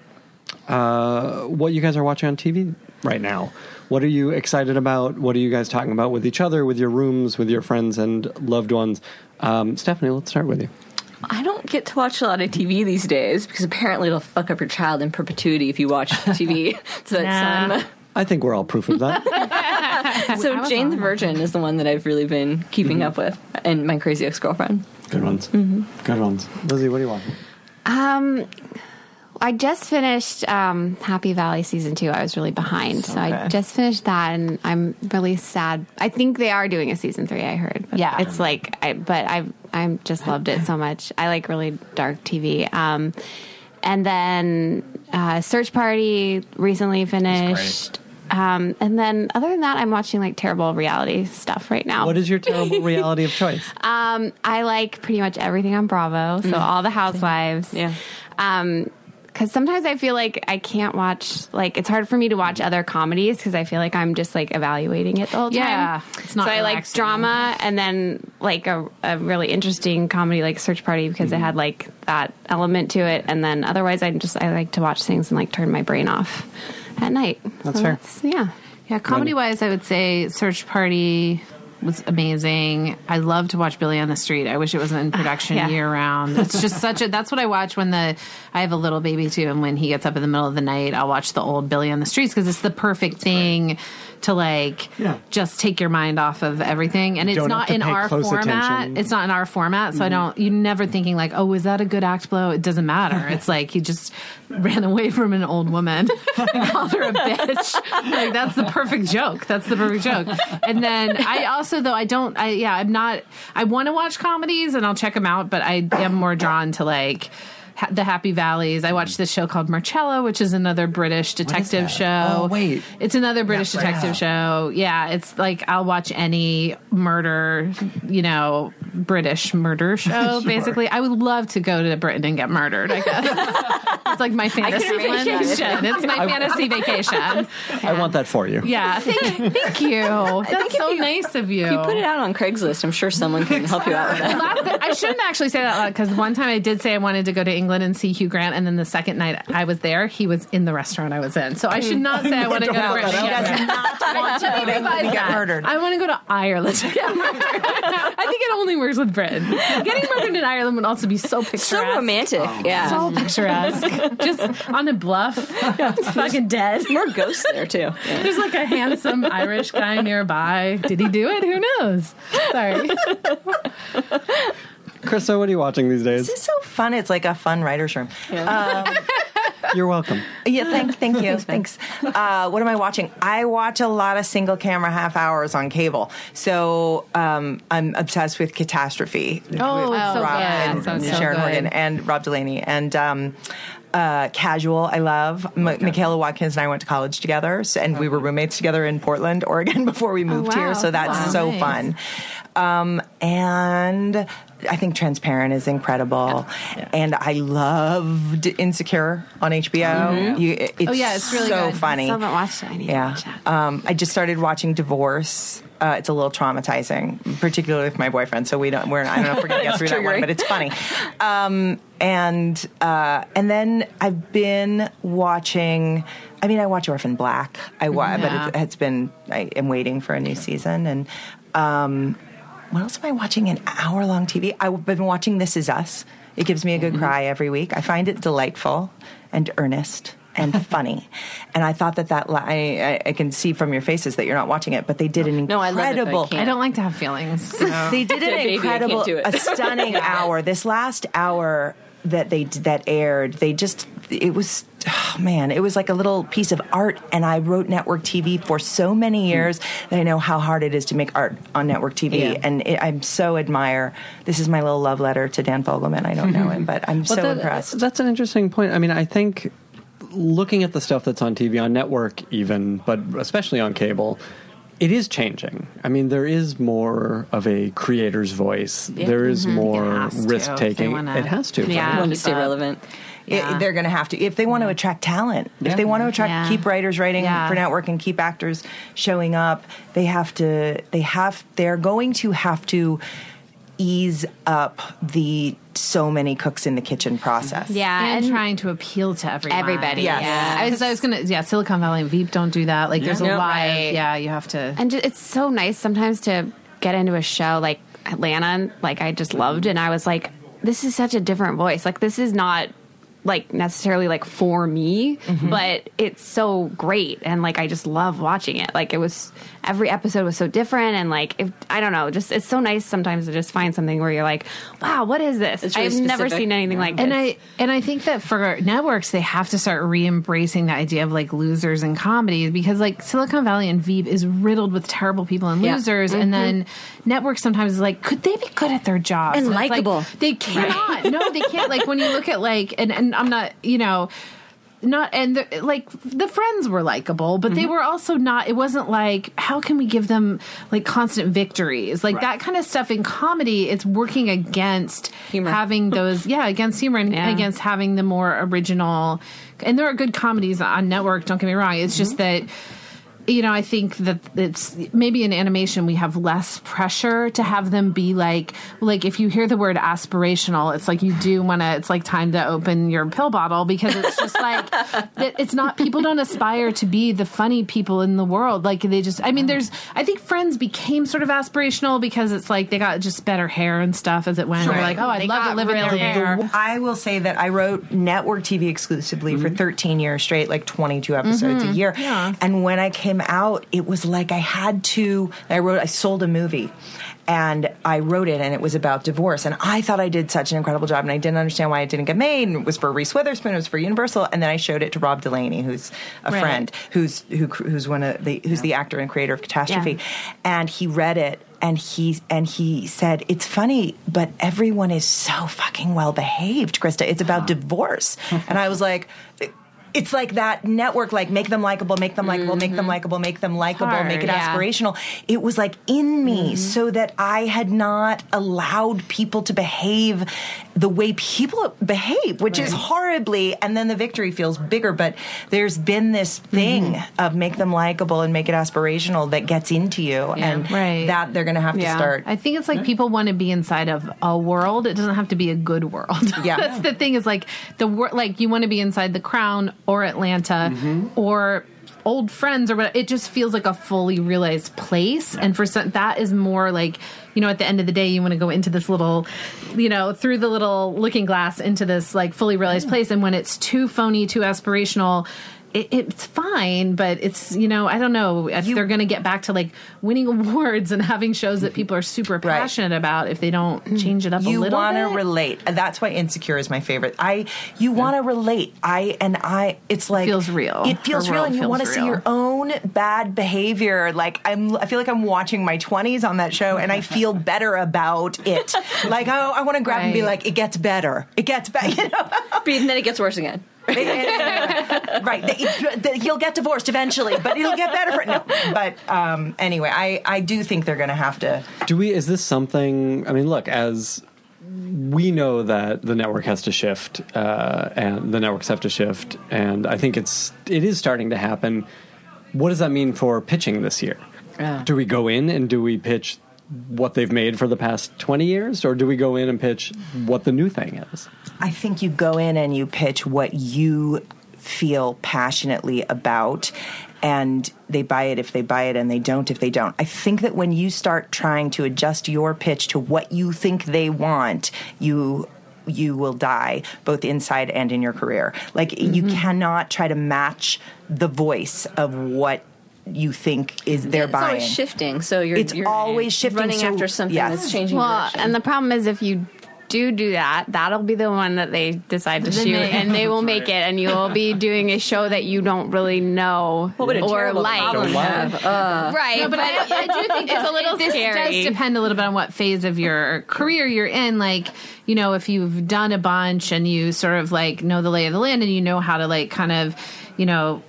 uh, what you guys are watching on T V right now. What are you excited about? What are you guys talking about with each other, with your rooms, with your friends and loved ones? Um, Stefanie, let's start with you. I don't get to watch a lot of T V these days because apparently it'll fuck up your child in perpetuity if you watch T V. so that's nah. um, I think we're all proof of that. so Jane the Virgin is the one that I've really been keeping mm-hmm. up with, and My Crazy Ex-Girlfriend. Good ones. Mm-hmm. Good ones. Lizzie, what do you want? Um, I just finished um, Happy Valley season two. I was really behind, so okay. I just finished that, and I'm really sad. I think they are doing a season three. I heard. But yeah, it's like, I, but I I just loved it so much. I like really dark T V. Um, and then uh, Search Party recently finished. Um, and then other than that, I'm watching like terrible reality stuff right now. What is your terrible reality of choice? Um, I like pretty much everything on Bravo. So mm. all the housewives. Yeah. Um, cause sometimes I feel like I can't watch, like it's hard for me to watch other comedies cause I feel like I'm just like evaluating it the whole yeah. time. Yeah. It's not so relaxing. I like drama and then like a, a really interesting comedy like Search Party because mm. it had like that element to it. And then otherwise I just, I like to watch things and like turn my brain off. At night. That's so fair. That's, yeah. Yeah, comedy-wise, I would say Search Party was amazing. I love to watch Billy on the Street. I wish it was in production yeah. year-round. It's just such a... That's what I watch when the... I have a little baby, too, and when he gets up in the middle of the night, I'll watch the old Billy on the Streets because it's the perfect that's thing... Right. to like yeah. just take your mind off of everything. And it's don't not in our format. Attention. It's not in our format. So mm-hmm. I don't, you're never thinking like, oh, is that a good act blow? It doesn't matter. It's like he just ran away from an old woman and called her a bitch. Like that's the perfect joke. That's the perfect joke. And then I also, though, I don't, I, yeah, I'm not, I want to watch comedies and I'll check them out, but I am more drawn to like, Ha- the Happy Valleys. I watched this show called Marcella, which is another British detective show. Oh, wait. It's another British yeah, detective right show. Yeah, it's like I'll watch any murder, you know, British murder show, sure. basically. I would love to go to Britain and get murdered, I guess. It's like my fantasy vacation. It's my I, fantasy vacation. Yeah. I want that for you. Yeah. Thank, thank you. That's so you, nice of you. If you put it out on Craigslist, I'm sure someone can help you out with that. I shouldn't actually say that a lot because one time I did say I wanted to go to England. England and see Hugh Grant, and then the second night I was there, he was in the restaurant I was in. So I should not say I want to go to Ireland. She does not want to go to England to get murdered. I want to go to Ireland to get murdered. I think it only works with Britain. Getting murdered in Ireland would also be so picturesque. So romantic. Oh. Yeah. So picturesque. Just on a bluff. Yeah. Fucking dead. More ghosts there, too. Yeah. There's like a handsome Irish guy nearby. Did he do it? Who knows? Sorry. Krista, what are you watching these days? This is so fun. It's like a fun writer's room. Yeah. Um, You're welcome. Yeah, thank, thank you. Thanks. Uh, what am I watching? I watch a lot of single camera half hours on cable. So um, I'm obsessed with Catastrophe. Oh, with it's so Rob yeah, and, so, and so Sharon good. Morgan and Rob Delaney. And um, uh, Casual, I love. M- okay. Michaela Watkins and I went to college together, so, and okay. we were roommates together in Portland, Oregon, before we moved oh, wow. here. So that's wow. so nice. Fun. Um, and... I think Transparent is incredible, yeah. Yeah. and I loved Insecure on H B O. Mm-hmm. You, it, it's oh yeah, it's really so good. funny. I still haven't watched it. I need yeah. to watch it. Um, I just started watching Divorce. Uh, it's a little traumatizing, particularly with my boyfriend. So we don't. We're I don't know if we're gonna get through that one, but it's funny. Um, and uh, and then I've been watching. I mean, I watch Orphan Black. I watch, yeah. but it, it's been. I am waiting for a new season, and. Um, What else am I watching? An hour-long T V? I've been watching This Is Us. It gives me a good mm-hmm. cry every week. I find it delightful and earnest and funny. And I thought that that... La- I, I can see from your faces that you're not watching it, but they did an incredible... No, I love it, but I, can't. I don't like to have feelings. So. They did an incredible, do a stunning hour. This last hour that they that aired, they just... It was... Oh, man, it was like a little piece of art, and I wrote network T V for so many years that I know how hard it is to make art on network T V, yeah. and it, I'm so admire. This is my little love letter to Dan Fogelman. I don't know him, but I'm well, so that, impressed. That's an interesting point. I mean, I think looking at the stuff that's on T V, on network even, but especially on cable, it is changing. I mean, there is more of a creator's voice. Yeah. There is mm-hmm. more risk-taking. It has to. Yeah, right? To stay relevant. Yeah. It, they're going to have to. If they want to attract talent, yeah. if they want to attract, yeah. keep writers writing yeah. for network and keep actors showing up, they have to, they have, they're going to have to ease up the so many cooks in the kitchen process. Yeah, and, and trying to appeal to everyone. Everybody. Yes. Yeah. I was, I was going to, yeah, Silicon Valley and Veep don't do that. Like, yeah. there's a no, lot right. of, yeah, you have to. And it's so nice sometimes to get into a show like Atlanta, like I just loved, and I was like, this is such a different voice. Like, this is not like necessarily like for me, mm-hmm. but it's so great, and like I just love watching it. Like, it was, every episode was so different, and like if, I don't know, just it's so nice sometimes to just find something where you're like, wow, what is this? Really I've specific. Never seen anything yeah. like this. And I and I think that for networks, they have to start re-embracing the idea of like losers in comedy, because like Silicon Valley and Veep is riddled with terrible people and yeah. losers, mm-hmm. and then networks sometimes is like, could they be good at their jobs? And likable. Like, they cannot. Right. No, they can't. Like when you look at like and, and I'm not, you know, not, and the, like the Friends were likable, but mm-hmm. they were also not, it wasn't like, how can we give them like constant victories? Like right. that kind of stuff in comedy, it's working against humor. Having those, yeah, against humor and yeah. against having the more original, and there are good comedies on network, don't get me wrong. It's mm-hmm. just that, you know, I think that it's maybe in animation we have less pressure to have them be like, like if you hear the word aspirational, it's like you do want to, it's like time to open your pill bottle, because it's just like, that it's not, people don't aspire to be the funny people in the world. Like they just, I mean, there's, I think Friends became sort of aspirational because it's like they got just better hair and stuff as it went. Sure. We're like, oh, I'd they love to live in their hair. The, I will say that I wrote network T V exclusively mm-hmm. for thirteen years straight, like twenty-two episodes mm-hmm. a year. Yeah. And when I came out, it was like I had to, I wrote, I sold a movie and I wrote it, and it was about divorce, and I thought I did such an incredible job, and I didn't understand why it didn't get made, and it was for Reese Witherspoon, it was for Universal, and then I showed it to Rob Delaney, who's a right. friend, who's who, who's one of the who's yeah. the actor and creator of Catastrophe, yeah. and he read it. And he and he said, it's funny, but everyone is so fucking well behaved, Krista. It's about oh. divorce. And I was like, it's like that network, like make them likable, make them likable, mm-hmm. make them likable, make them likable, make it yeah. aspirational. It was like in me mm-hmm. so that I had not allowed people to behave the way people behave, which right. is horribly, and then the victory feels bigger. But there's been this thing mm-hmm. of make them likable and make it aspirational that gets into you, yeah. and right. that they're going to have yeah. to start. I think it's like people want to be inside of a world. It doesn't have to be a good world. Yeah. That's the thing is like, the wor- like you want to be inside The Crown or Atlanta mm-hmm. or old Friends or whatever. It just feels like a fully realized place. Yeah. And for some, that is more like, you know, at the end of the day, you want to go into this little, you know, through the little looking glass into this like fully realized yeah. place. And when it's too phony, too aspirational, It, it's fine, but it's, you know, I don't know if you, they're going to get back to like winning awards and having shows that people are super passionate right. about if they don't change it up you a little wanna bit. You want to relate. That's why Insecure is my favorite. I You yeah. want to relate. I and I, it's like. It feels real. It feels Her real, and you want to see your own bad behavior. Like, I'm, I feel like I'm watching my twenties on that show, and I feel better about it. Like, oh, I want to grab right. and be like, it gets better. It gets better. You know? And then it gets worse again. Right, the, the, you'll get divorced eventually, but it'll get better for it. No, but um, anyway, I, I do think they're going to have to. Do we? Is this something? I mean, look, as we know that the network has to shift, uh, and the networks have to shift, and I think it's it is starting to happen. What does that mean for pitching this year? Yeah. Do we go in and do we pitch what they've made for the past twenty years, or do we go in and pitch what the new thing is? I think you go in and you pitch what you feel passionately about, and they buy it if they buy it, and they don't if they don't. I think that when you start trying to adjust your pitch to what you think they want, you you will die, both inside and in your career. Like, mm-hmm. you cannot try to match the voice of what you think is their buying. It's always shifting, so you're, it's you're always shifting, running so, after something yes. that's changing well, direction. And the problem is if you do do that, that'll be the one that they decide to they shoot, make. And they will right. make it, and you'll be doing a show that you don't really know what or like. Uh, right. No, but I, I do think it's a little this scary. This does depend a little bit on what phase of your career you're in. Like, you know, if you've done a bunch and you sort of, like, know the lay of the land and you know how to, like, kind of, you know,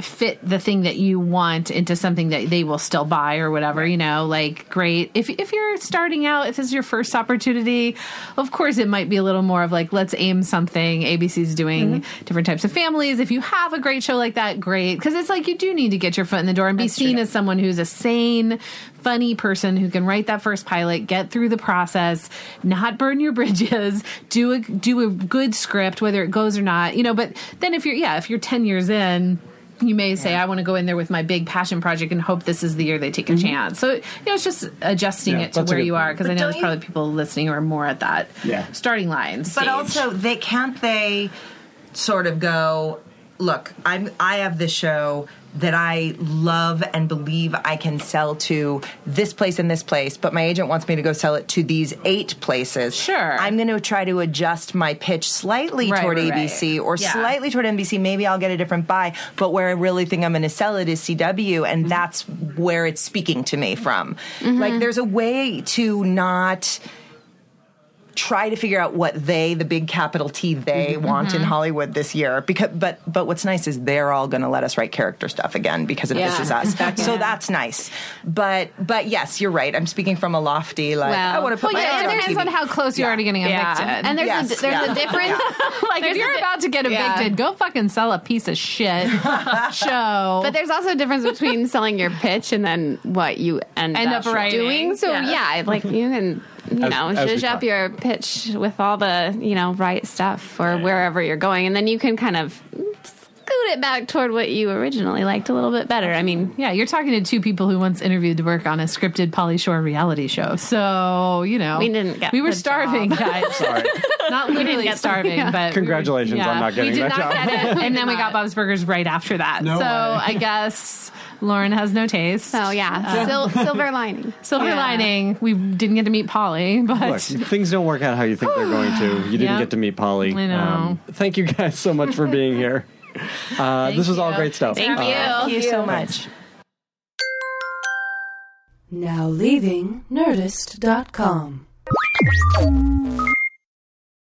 fit the thing that you want into something that they will still buy or whatever, you know, like, great. If if you're starting out, if this is your first opportunity, of course it might be a little more of like, let's aim something. A B C's doing mm-hmm. different types of families. If you have a great show like that, great. Because it's like, you do need to get your foot in the door and be That's seen true. As someone who's a sane, funny person who can write that first pilot, get through the process, not burn your bridges, do a, do a good script, whether it goes or not, you know. But then if you're, yeah, if you're ten years in, you may say, yeah. I want to go in there with my big passion project and hope this is the year they take a mm-hmm. chance. So, you know, it's just adjusting yeah, it to where you point. Are, because I know there's you... probably people listening who are more at that yeah. starting line stage. But also, they can't they sort of go, look, I'm, I have this show that I love and believe I can sell to this place and this place, but my agent wants me to go sell it to these eight places. Sure. I'm going to try to adjust my pitch slightly right, toward right, A B C right. or yeah. slightly toward N B C. Maybe I'll get a different buy, but where I really think I'm going to sell it is C W, and mm-hmm. that's where it's speaking to me from. Mm-hmm. Like, there's a way to not try to figure out what they, the big capital T, they mm-hmm. want in Hollywood this year. Because, but but what's nice is they're all going to let us write character stuff again because of yeah. This Is Us. Exactly. So that's nice. But but yes, you're right. I'm speaking from a lofty, like, well, I want to put well, my yeah, eyes on T V. It depends on how close you're yeah. already getting evicted. Yeah. And there's, yes. a, there's yeah. a difference. Yeah. Like, there's if you're di- about to get evicted, yeah. go fucking sell a piece of shit show. But there's also a difference between selling your pitch and then what you end, end up, up doing. So yeah, yeah like, you can... You as, know, zhuzh up your pitch with all the, you know, right stuff or yeah. wherever you're going. And then you can kind of scoot it back toward what you originally liked a little bit better. I mean, yeah, you're talking to two people who once interviewed to work on a scripted Pauly Shore reality show. So, you know. We didn't get We were starving, job. Guys. Sorry. Not literally starving, yeah. but. Congratulations we were, yeah. on not getting we did that not job. Get it, and then we got Bob's Burgers right after that. No so way. I guess. Lauren has no taste. So, yeah. Um, Sil- silver lining. Silver yeah. lining. We didn't get to meet Polly, but... Look, things don't work out how you think they're going to. You didn't yep. get to meet Polly. I know. Um, thank you guys so much for being here. Uh, this was you. All great stuff. Thank uh, you. Thank you so much. Now leaving Nerdist dot com.